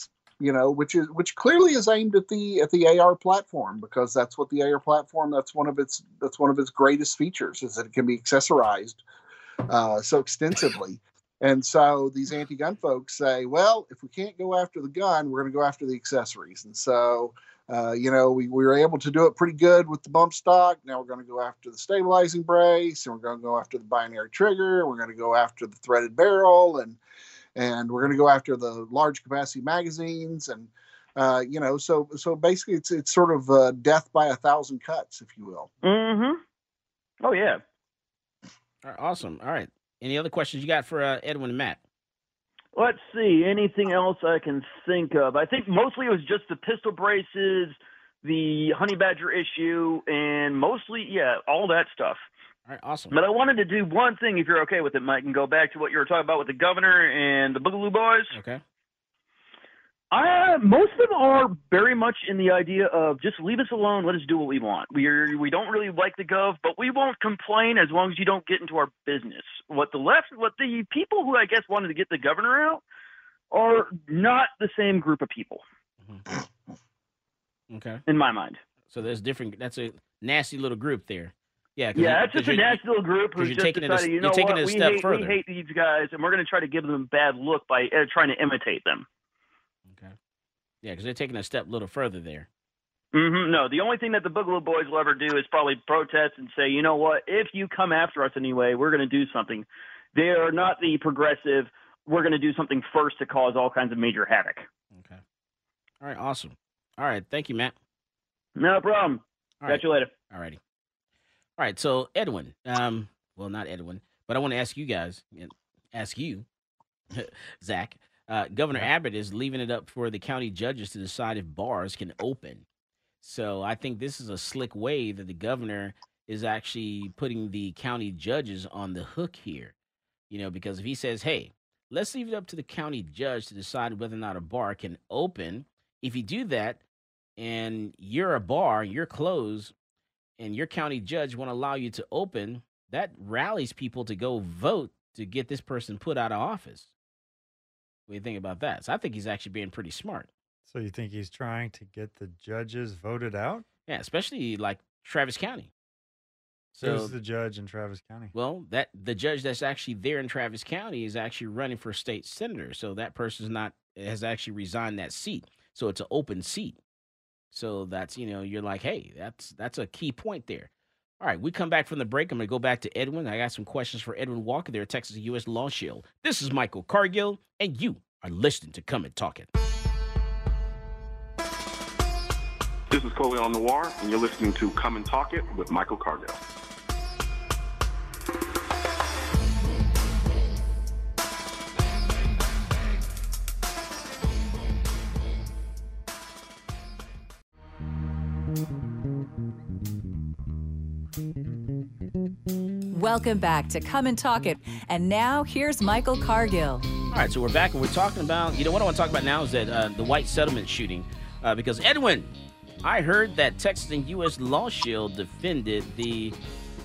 is aimed at the AR platform, because that's what the AR platform, that's one of its greatest features, is that it can be accessorized so extensively. And so these anti-gun folks say, well, if we can't go after the gun, we're going to go after the accessories. And so, we were able to do it pretty good with the bump stock. Now we're going to go after the stabilizing brace, and we're going to go after the binary trigger. We're going to go after the threaded barrel, and we're going to go after the large capacity magazines. And, so basically it's sort of death by 1,000 cuts, if you will. Mm-hmm. Oh, yeah. All right, awesome. All right. Any other questions you got for Edwin and Matt? Let's see. Anything else I can think of? I think mostly it was just the pistol braces, the Honey Badger issue, and mostly, all that stuff. All right, awesome. But I wanted to do one thing, if you're okay with it, Mike, and go back to what you were talking about with the governor and the Boogaloo Boys. Okay. Most of them are very much in the idea of just leave us alone, let us do what we want. We don't really like the gov, but we won't complain as long as you don't get into our business. What the people who I guess wanted to get the governor out are not the same group of people. Mm-hmm. Okay. In my mind. So there's different. That's a nasty little group there. Yeah. That's just a nasty little group who's just decided, you know what, we hate these guys, and we're going to try to give them a bad look by trying to imitate them. Okay. Yeah, because they're taking a step a little further there. Mm-hmm. No, the only thing that the Boogaloo Boys will ever do is probably protest and say, you know what, if you come after us anyway, we're going to do something. They are not the progressive, we're going to do something first to cause all kinds of major havoc. Okay. All right, awesome. All right, thank you, Matt. No problem. Catch you later. All righty. All right, so Edwin, not Edwin, but I want to ask you, Zach, Governor Abbott is leaving it up for the county judges to decide if bars can open. So I think this is a slick way that the governor is actually putting the county judges on the hook here, you know, because if he says, hey, let's leave it up to the county judge to decide whether or not a bar can open. If you do that and you're a bar, you're closed, and your county judge won't allow you to open, that rallies people to go vote to get this person put out of office. What do you think about that? So I think he's actually being pretty smart. So you think he's trying to get the judges voted out? Yeah, especially like Travis County. So who's the judge in Travis County? Well, that the judge that's actually there in Travis County is actually running for state senator. So that person's has actually resigned that seat. So it's an open seat. So that's, you're like, hey, that's a key point there. All right, we come back from the break. I'm going to go back to Edwin. I got some questions for Edwin Walker there at Texas U.S. Law Shield. This is Michael Cargill, and you are listening to Come and Talk It. This is Colin Noir, and you're listening to Come and Talk It with Michael Cargill. Welcome back to Come and Talk It. And now, here's Michael Cargill. All right, so we're back, and we're talking about, what I want to talk about now is that the white settlement shooting. Because, Edwin, I heard that Texas and U.S. Law Shield defended the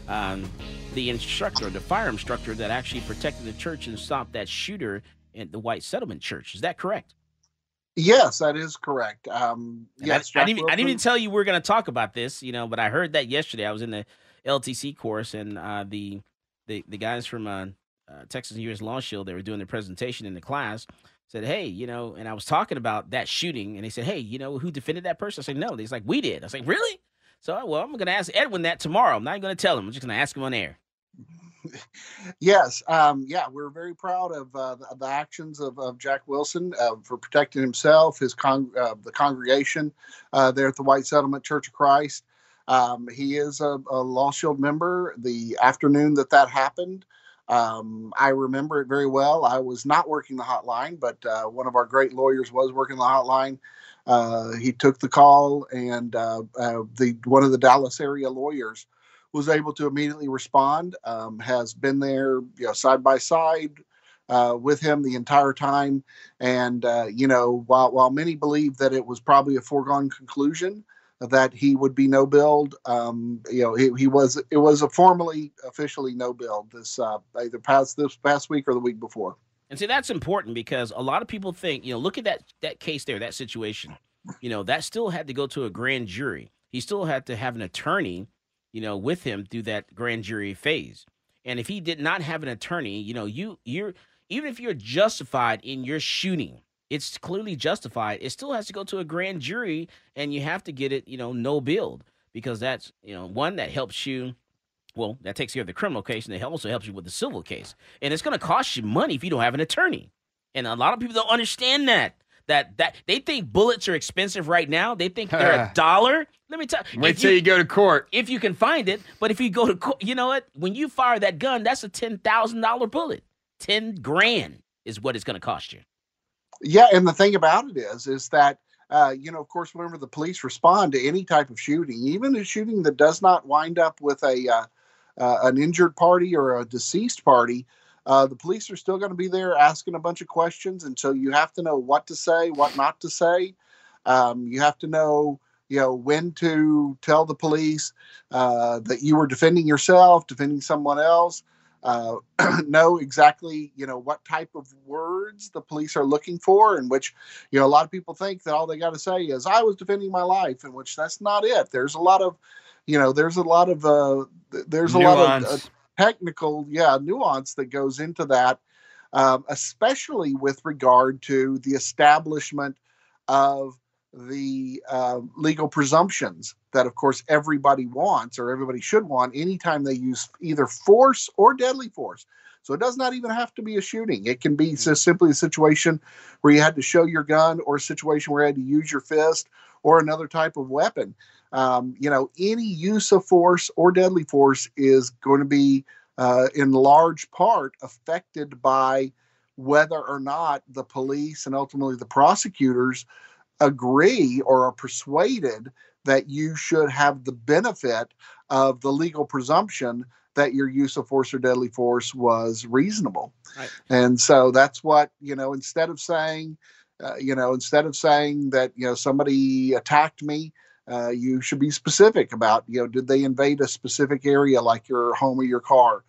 firearm instructor that actually protected the church and stopped that shooter at the white settlement church. Is that correct? Yes, that is correct. Yes, I didn't even tell you we were going to talk about this, but I heard that yesterday. I was in the LTC course, and the guys from Texas and U.S. Law Shield, they were doing their presentation in the class, said, hey, and I was talking about that shooting, and they said, hey, who defended that person? I said, no. They're like, we did. I was like, really? So, well, I'm going to ask Edwin that tomorrow. I'm not going to tell him. I'm just going to ask him on air. Yes. We're very proud of the actions of Jack Wilson for protecting himself, his the congregation there at the White Settlement Church of Christ. He is a Law Shield member. The afternoon that happened, I remember it very well. I was not working the hotline, but one of our great lawyers was working the hotline. He took the call, and one of the Dallas area lawyers was able to immediately respond, has been there side by side with him the entire time. And, while many believe that it was probably a foregone conclusion that he would be no-billed, it was a formally, officially no-billed this either past week or the week before. And see, that's important because a lot of people think, look at that case there, that situation, that still had to go to a grand jury. He still had to have an attorney, with him through that grand jury phase. And if he did not have an attorney, you're even if you're justified in your shooting, it's clearly justified. It still has to go to a grand jury, and you have to get it, no billed, because that's, one that helps you. Well, that takes care of the criminal case, and it also helps you with the civil case. And it's going to cost you money if you don't have an attorney. And a lot of people don't understand that. That they think bullets are expensive right now. They think they're $1. Let me tell you. Wait till you go to court. If you can find it. But if you go to court, you know what? When you fire that gun, that's a $10,000 bullet. $10,000 is what it's going to cost you. Yeah, and the thing about it is that, of course, remember, the police respond to any type of shooting, even a shooting that does not wind up with an injured party or a deceased party. The police are still going to be there asking a bunch of questions, and so you have to know what to say, what not to say. You have to know, when to tell the police that you were defending yourself, defending someone else. Know exactly, what type of words the police are looking for, in which, a lot of people think that all they got to say is, I was defending my life, in which that's not it. There's a lot of, technical nuance that goes into that, especially with regard to the establishment of the legal presumptions that, of course, everybody wants, or everybody should want, anytime they use either force or deadly force. So it does not even have to be a shooting. It can be just simply a situation where you had to show your gun, or a situation where you had to use your fist or another type of weapon. Any use of force or deadly force is going to be in large part affected by whether or not the police and ultimately the prosecutors agree or are persuaded that you should have the benefit of the legal presumption that your use of force or deadly force was reasonable. Right. And so that's what, instead of saying that, somebody attacked me, you should be specific about, did they invade a specific area like your home or your car?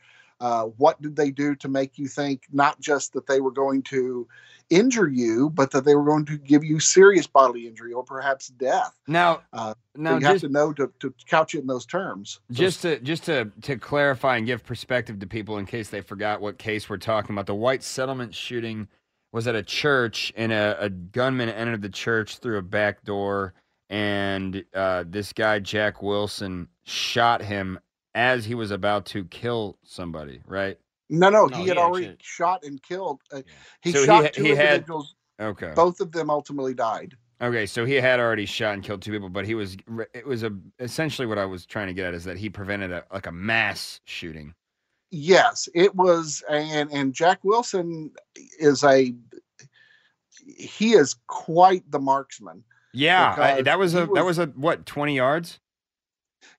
What did they do to make you think not just that they were going to injure you, but that they were going to give you serious bodily injury or perhaps death? Now you have to know to couch it in those terms. Just to clarify and give perspective to people in case they forgot what case we're talking about, the White Settlement shooting was at a church, and a gunman entered the church through a back door. And this guy, Jack Wilson, shot him as he was about to kill somebody, right? No, he had already shot and killed. He shot two individuals. Okay. Both of them ultimately died. Okay, so he had already shot and killed two people, but essentially what I was trying to get at is that he prevented a mass shooting. Yes, it was, and Jack Wilson is quite the marksman. Yeah, that was 20 yards?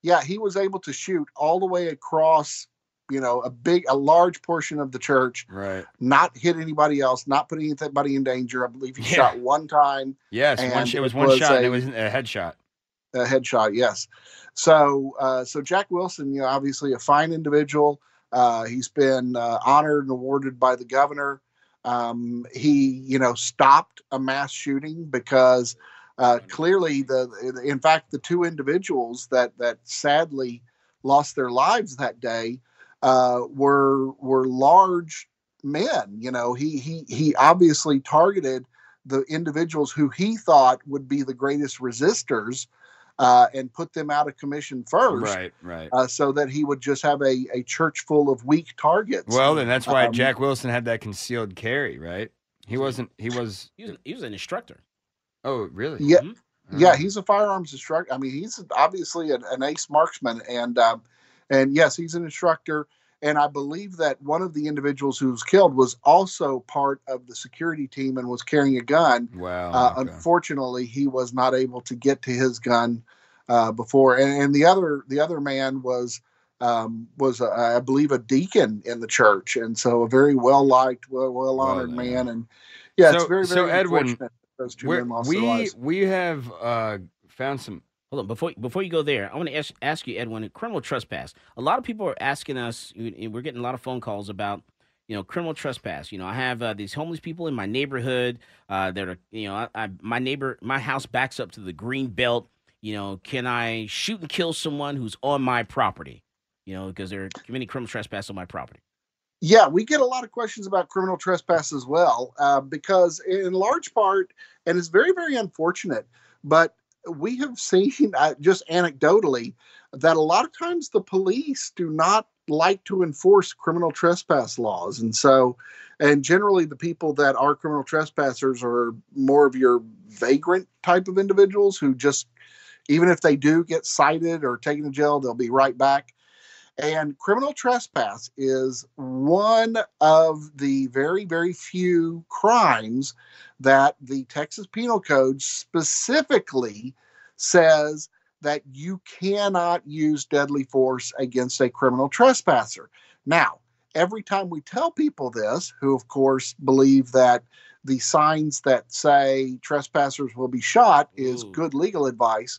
Yeah, he was able to shoot all the way across, a large portion of the church, right? Not hit anybody else, not put anybody in danger. I believe he shot one time. Yes, it was one shot. And it was a headshot. A headshot, yes. So Jack Wilson, obviously a fine individual. He's been honored and awarded by the governor He, stopped a mass shooting because clearly, in fact, the two individuals that sadly lost their lives that day were large men. He obviously targeted the individuals who he thought would be the greatest resistors and put them out of commission first. Right. So that he would just have a church full of weak targets. Well, and that's why Jack Wilson had that concealed carry, right? He was an instructor. Oh, really? Yeah. Mm-hmm. Yeah. He's a firearms instructor. I mean, he's obviously an ace marksman and yes, he's an instructor. And I believe that one of the individuals who was killed was also part of the security team and was carrying a gun. Wow. Okay. Unfortunately, he was not able to get to his gun before. And the other man was I believe, a deacon in the church, and so a very well-liked, well-honored man. And yeah, so, it's very, very unfortunate that those two men lost their lives. We have found some. Hold on, before you go there, I want to ask you, Edwin, criminal trespass. A lot of people are asking us, and we're getting a lot of phone calls about, criminal trespass. I have these homeless people in my neighborhood that are, my house backs up to the green belt. Can I shoot and kill someone who's on my property? Because they're committing criminal trespass on my property. Yeah, we get a lot of questions about criminal trespass as well, because in large part, and it's very, very unfortunate, but we have seen just anecdotally that a lot of times the police do not like to enforce criminal trespass laws. And generally the people that are criminal trespassers are more of your vagrant type of individuals who just, even if they do get cited or taken to jail, they'll be right back. And criminal trespass is one of the very, very few crimes that the Texas Penal Code specifically says that you cannot use deadly force against a criminal trespasser. Now, every time we tell people this, who of course believe that the signs that say trespassers will be shot is good legal advice,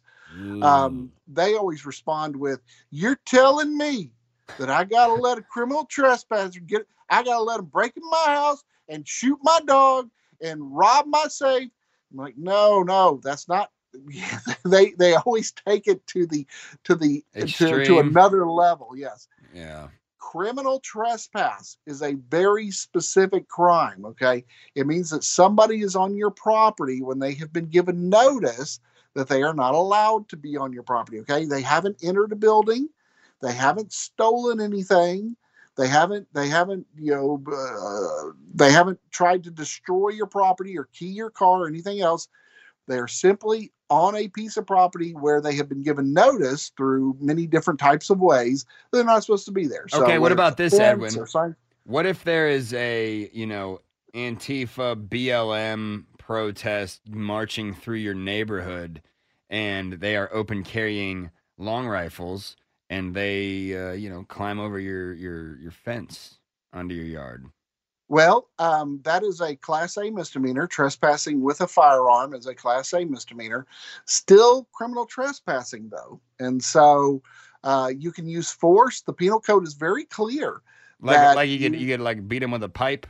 they always respond with, "You're telling me that I gotta let a criminal trespasser I gotta let him break into my house and shoot my dog and rob my safe?" I'm like, no, that's not. They always take it to another level. Yes. Yeah. Criminal trespass is a very specific crime. Okay, it means that somebody is on your property when they have been given notice that they are not allowed to be on your property, okay? They haven't entered a building. They haven't stolen anything. They haven't tried to destroy your property or key your car or anything else. They're simply on a piece of property where they have been given notice through many different types of ways. They're not supposed to be there. So okay, what about this, Edwin? What if there is a, Antifa, BLM protest marching through your neighborhood and they are open carrying long rifles and they climb over your fence onto your yard? Well, that is a Class A misdemeanor. Trespassing with a firearm is a Class A misdemeanor. Still criminal trespassing, though. And so you can use force. The penal code is very clear. Like you could beat them with a pipe?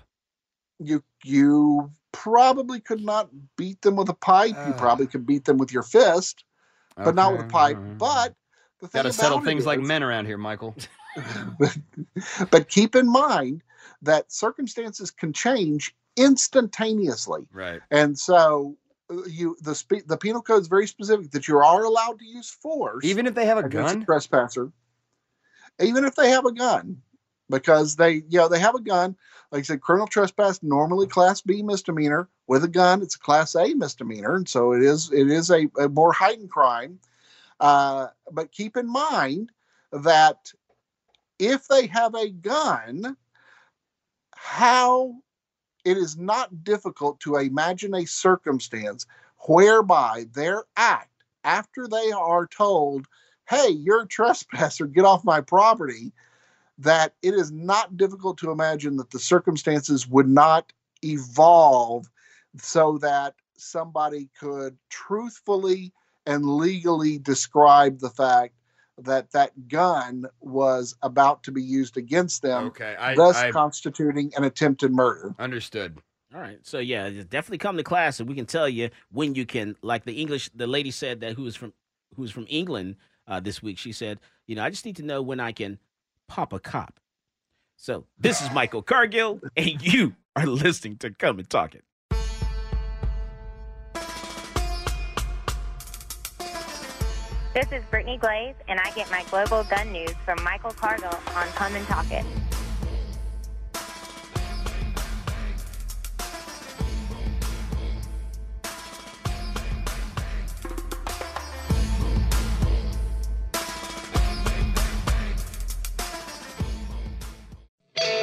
You probably could not beat them with a pipe. You probably could beat them with your fist, but not with a pipe. But the thing gotta settle things is, like men around here, Michael. but keep in mind that circumstances can change instantaneously. Right. And so the penal code is very specific that you are allowed to use force, even if they have a gun. A trespasser, even if they have a gun. Because they have a gun. Like I said, criminal trespass, normally Class B misdemeanor. With a gun, it's a Class A misdemeanor, and so it is a more heightened crime. But keep in mind that if they have a gun, it is not difficult to imagine a circumstance whereby their act, after they are told, "Hey, you're a trespasser, get off my property," that it is not difficult to imagine that the circumstances would not evolve so that somebody could truthfully and legally describe the fact that that gun was about to be used against them, thus constituting an attempted murder. Understood. All right. So, yeah, definitely come to class and we can tell you when you can. Like the lady said that who was from England this week, she said, you know, I just need to know when I can pop a cop. So this is Michael Cargill, and you are listening to Come and Talk It. This is Brittany Glaze, and I get my global gun news from Michael Cargill on Come and Talk It.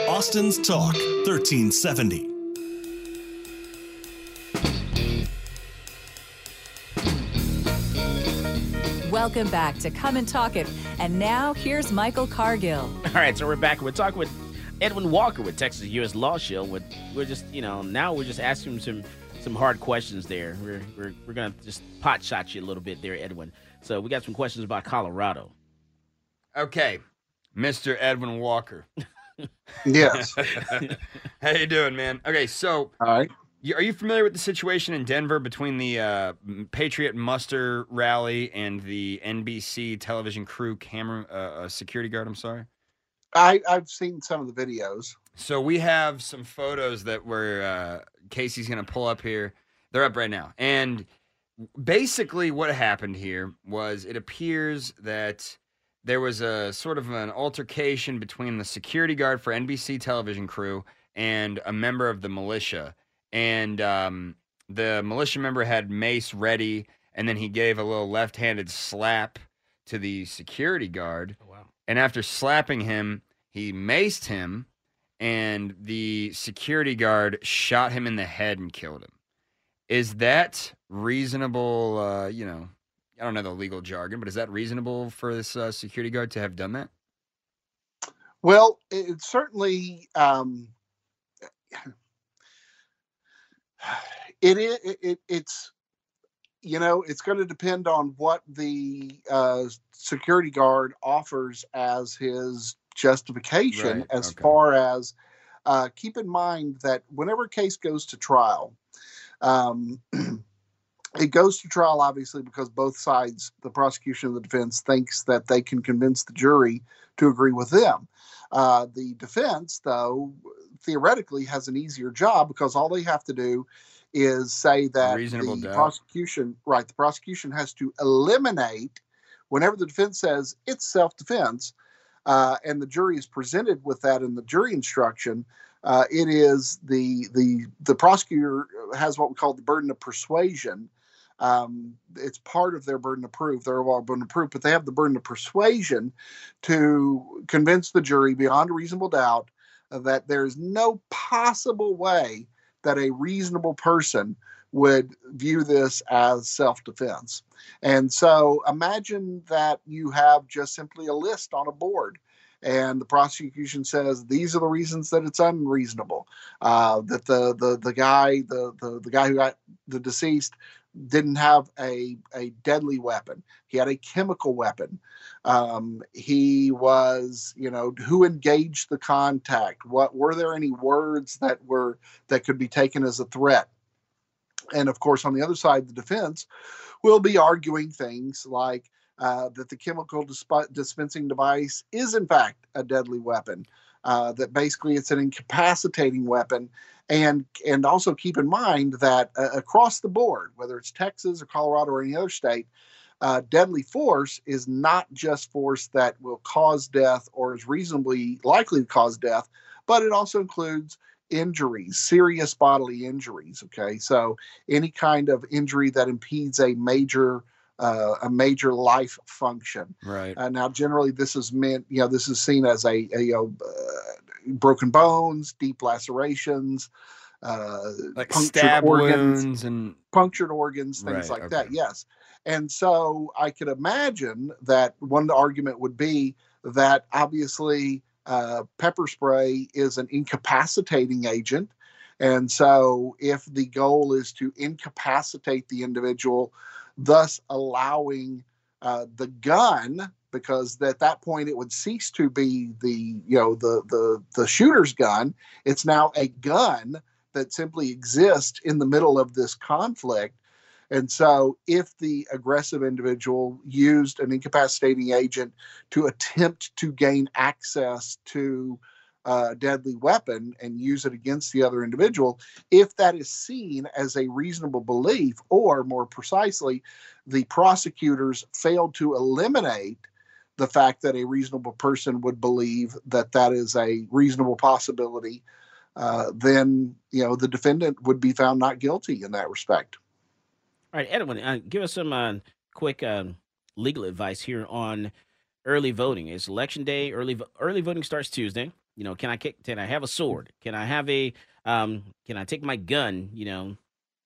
Austin's Talk 1370. Welcome back to Come and Talk It. And now here's Michael Cargill. All right, so we're back. We're talking with Edwin Walker with Texas U.S. Law Shield. We're just, you know, now we're just asking him some hard questions there. We're going to just pot shot you a little bit there, Edwin. So we got some questions about Colorado. Okay, Mr. Edwin Walker. Yes. How you doing, man? Okay, so all right. Are you familiar with the situation in Denver between the Patriot Muster rally and the NBC television crew camera security guard? I'm sorry. I've seen some of the videos. So we have some photos that were Casey's going to pull up here. They're up right now. And basically what happened here was it appears that there was a sort of an altercation between the security guard for NBC television crew and a member of the militia. And the militia member had mace ready, and then he gave a little left-handed slap to the security guard. Oh, wow. And after slapping him, he maced him, and the security guard shot him in the head and killed him. Is that reasonable, you know... I don't know the legal jargon, but is that reasonable for this security guard to have done that? Well, it certainly it's you know, it's going to depend on what the security guard offers as his justification. Right. As far as keep in mind that whenever a case goes to trial, it goes to trial, obviously, because both sides, the prosecution and the defense, thinks that they can convince the jury to agree with them. The defense, though, theoretically has an easier job because all they have to do is say that the prosecution has to eliminate, whenever the defense says it's self-defense, and the jury is presented with that in the jury instruction, it is the prosecutor has what we call the burden of persuasion. It's part of their burden of proof, their overall burden of proof, but they have the burden of persuasion to convince the jury beyond a reasonable doubt that there is no possible way that a reasonable person would view this as self-defense. And so imagine that you have just simply a list on a board, and the prosecution says these are the reasons that it's unreasonable, that the guy who got the deceased didn't have a deadly weapon. He had a chemical weapon. He was, you know, who engaged the contact? What were there any words that could be taken as a threat? And of course, on the other side, the defense will be arguing things like that the chemical dispensing device is, in fact, a deadly weapon, that basically it's an incapacitating weapon. And also keep in mind that across the board, whether it's Texas or Colorado or any other state, deadly force is not just force that will cause death or is reasonably likely to cause death, but it also includes injuries, serious bodily injuries. Okay, so any kind of injury that impedes a major life function. Right. Now, generally, this is meant, you know, this is seen as broken bones, deep lacerations, like stab wounds and punctured organs, things like that. Yes. And so I could imagine that one argument would be that obviously pepper spray is an incapacitating agent. And so if the goal is to incapacitate the individual, thus allowing the gun because at that point it would cease to be the shooter's gun. It's now a gun that simply exists in the middle of this conflict. And so if the aggressive individual used an incapacitating agent to attempt to gain access to a deadly weapon and use it against the other individual, if that is seen as a reasonable belief, or more precisely, the prosecutors failed to eliminate the fact that a reasonable person would believe that that is a reasonable possibility, then the defendant would be found not guilty in that respect. All right, Edwin, give us some quick legal advice here on early voting. It's election day. Early voting starts Tuesday. Can I have a sword? Can I have a? Can I take my gun?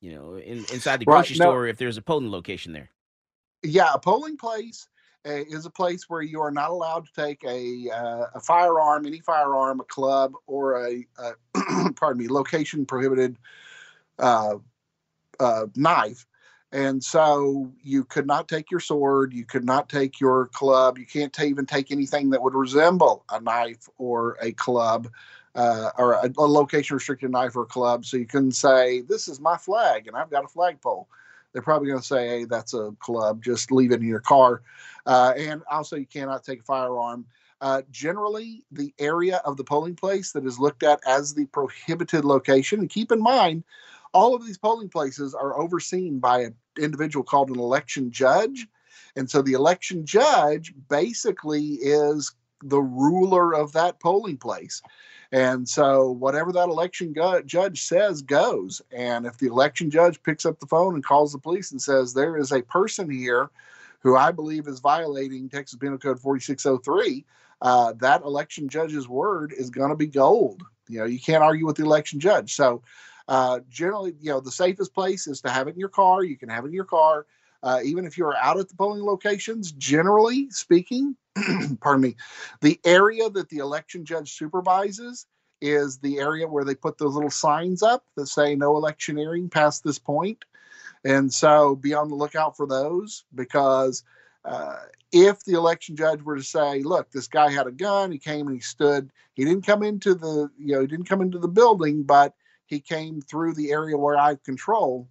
Inside the grocery store if there's a polling location there. Yeah, a polling place is a place where you are not allowed to take a firearm, any firearm, a club, or a location prohibited knife. And so you could not take your sword, you could not take your club, you can't even take anything that would resemble a knife or a club, or a location-restricted knife or club. So you couldn't say, this is my flag, and I've got a flagpole. They're probably going to say, hey, that's a club, just leave it in your car. And also you cannot take a firearm. Generally, the area of the polling place that is looked at as the prohibited location, and keep in mind, all of these polling places are overseen by an individual called an election judge. And so the election judge basically is the ruler of that polling place. And so whatever that election judge says goes. And if the election judge picks up the phone and calls the police and says, there is a person here who I believe is violating Texas Penal Code 4603, that election judge's word is going to be gold. You can't argue with the election judge. So generally, the safest place is to have it in your car. You can have it in your car. Even if you're out at the polling locations, generally speaking, pardon me, the area that the election judge supervises is the area where they put those little signs up that say no electioneering past this point. And so be on the lookout for those, because if the election judge were to say, look, this guy had a gun, he came and he stood, he didn't come into the building, but he came through the area where I control,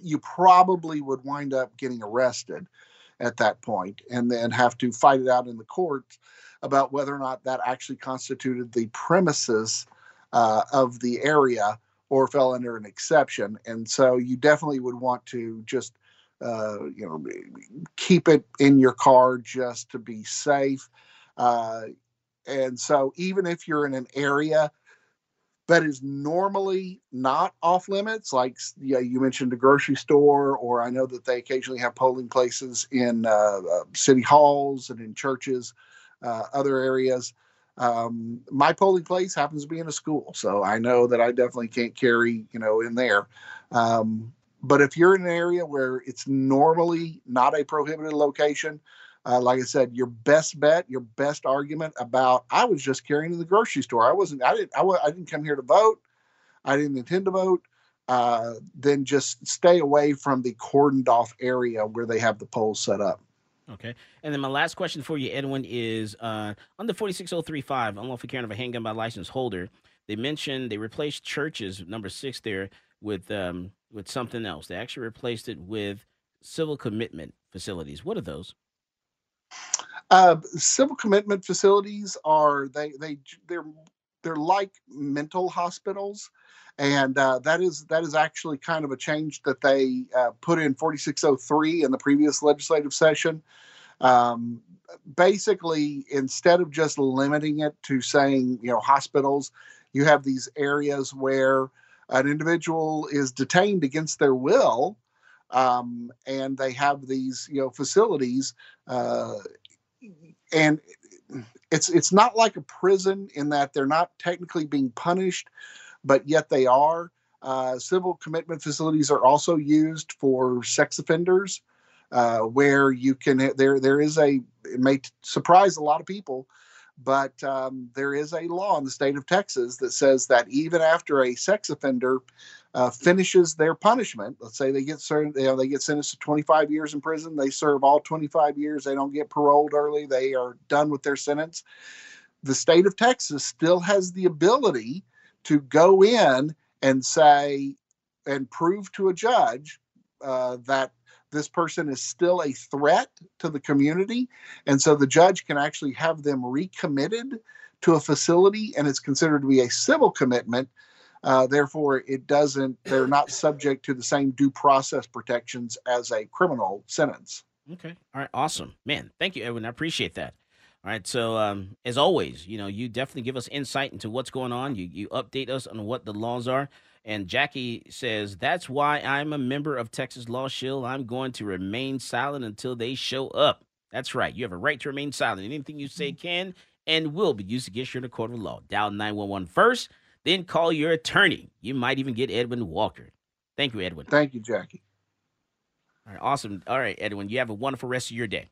you probably would wind up getting arrested at that point and then have to fight it out in the court about whether or not that actually constituted the premises of the area or fell under an exception. And so you definitely would want to just, keep it in your car just to be safe. And so even if you're in an area that is normally not off limits, like you mentioned a grocery store, or I know that they occasionally have polling places in city halls and in churches, other areas. My polling place happens to be in a school, so I know that I definitely can't carry, in there. But if you're in an area where it's normally not a prohibited location, like I said, your best bet, your best argument about, I was just carrying in the grocery store. I didn't come here to vote. I didn't intend to vote. Then just stay away from the cordoned off area where they have the polls set up. Okay. And then my last question for you, Edwin, is under 46035, unlawful carrying of a handgun by licensed holder. They mentioned they replaced churches, number 6 there, with something else. They actually replaced it with civil commitment facilities. What are those? Civil commitment facilities are they're like mental hospitals, and that is actually kind of a change that they put in 4603 in the previous legislative session. Basically, instead of just limiting it to saying hospitals, you have these areas where an individual is detained against their will. And they have these, facilities, and it's not like a prison in that they're not technically being punished, but yet they are. Civil commitment facilities are also used for sex offenders, where you can there is it may surprise a lot of people, But there is a law in the state of Texas that says that even after a sex offender finishes their punishment, let's say they get sentenced to 25 years in prison, they serve all 25 years, they don't get paroled early, they are done with their sentence. The state of Texas still has the ability to go in and say and prove to a judge that this person is still a threat to the community. And so the judge can actually have them recommitted to a facility, and it's considered to be a civil commitment. Therefore, they're not subject to the same due process protections as a criminal sentence. Okay. All right. Awesome, man. Thank you, Edwin. I appreciate that. All right. So as always, you definitely give us insight into what's going on. You update us on what the laws are. And Jackie says, that's why I'm a member of Texas Law Shield. I'm going to remain silent until they show up. That's right. You have a right to remain silent. Anything you say can and will be used against you in a court of law. Dial 911 first, then call your attorney. You might even get Edwin Walker. Thank you, Edwin. Thank you, Jackie. All right. Awesome. All right, Edwin, you have a wonderful rest of your day.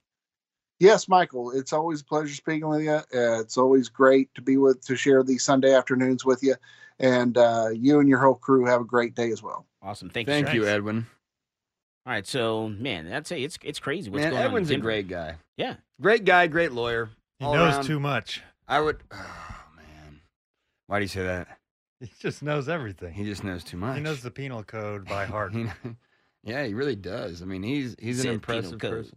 Yes, Michael, it's always a pleasure speaking with you. It's always great to share these Sunday afternoons with you. And you and your whole crew have a great day as well. Awesome. Thank you, Edwin. All right. So, man, I'd say it's crazy what's going on. Edwin's a great guy. Yeah. Great guy, great lawyer. He knows around. Too much. Oh, man. Why do you say that? He just knows everything. He just knows too much. He knows the penal code by heart. Yeah, he really does. I mean, he's an impressive person.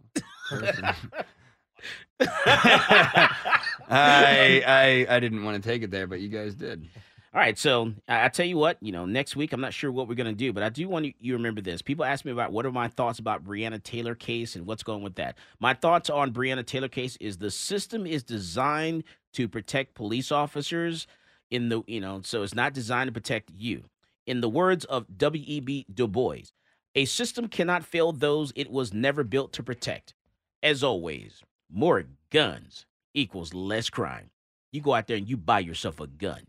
I didn't want to take it there, but you guys did. All right, so I tell you what, next week I'm not sure what we're going to do, but I do want you to remember this. People ask me about what are my thoughts about Breonna Taylor case and what's going with that. My thoughts on Breonna Taylor case is the system is designed to protect police officers so it's not designed to protect you. In the words of W.E.B. Du Bois, a system cannot fail those it was never built to protect. As always, more guns equals less crime. You go out there and you buy yourself a gun.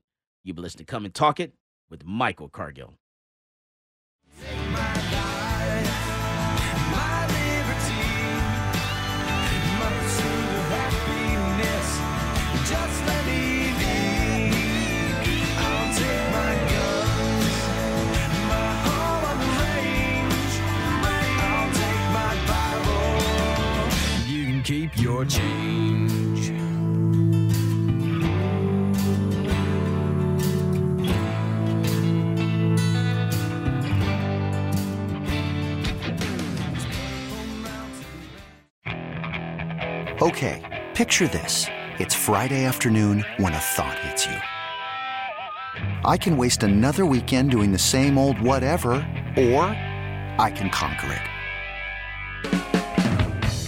You've been listening to Come and Talk It with Michael Cargill. Take my life, my liberty, my pursuit of happiness. Just let me be. I'll take my guns, my home on the range. I'll take my Bible. You can keep your change. Okay, picture this. It's Friday afternoon when a thought hits you. I can waste another weekend doing the same old whatever, or I can conquer it.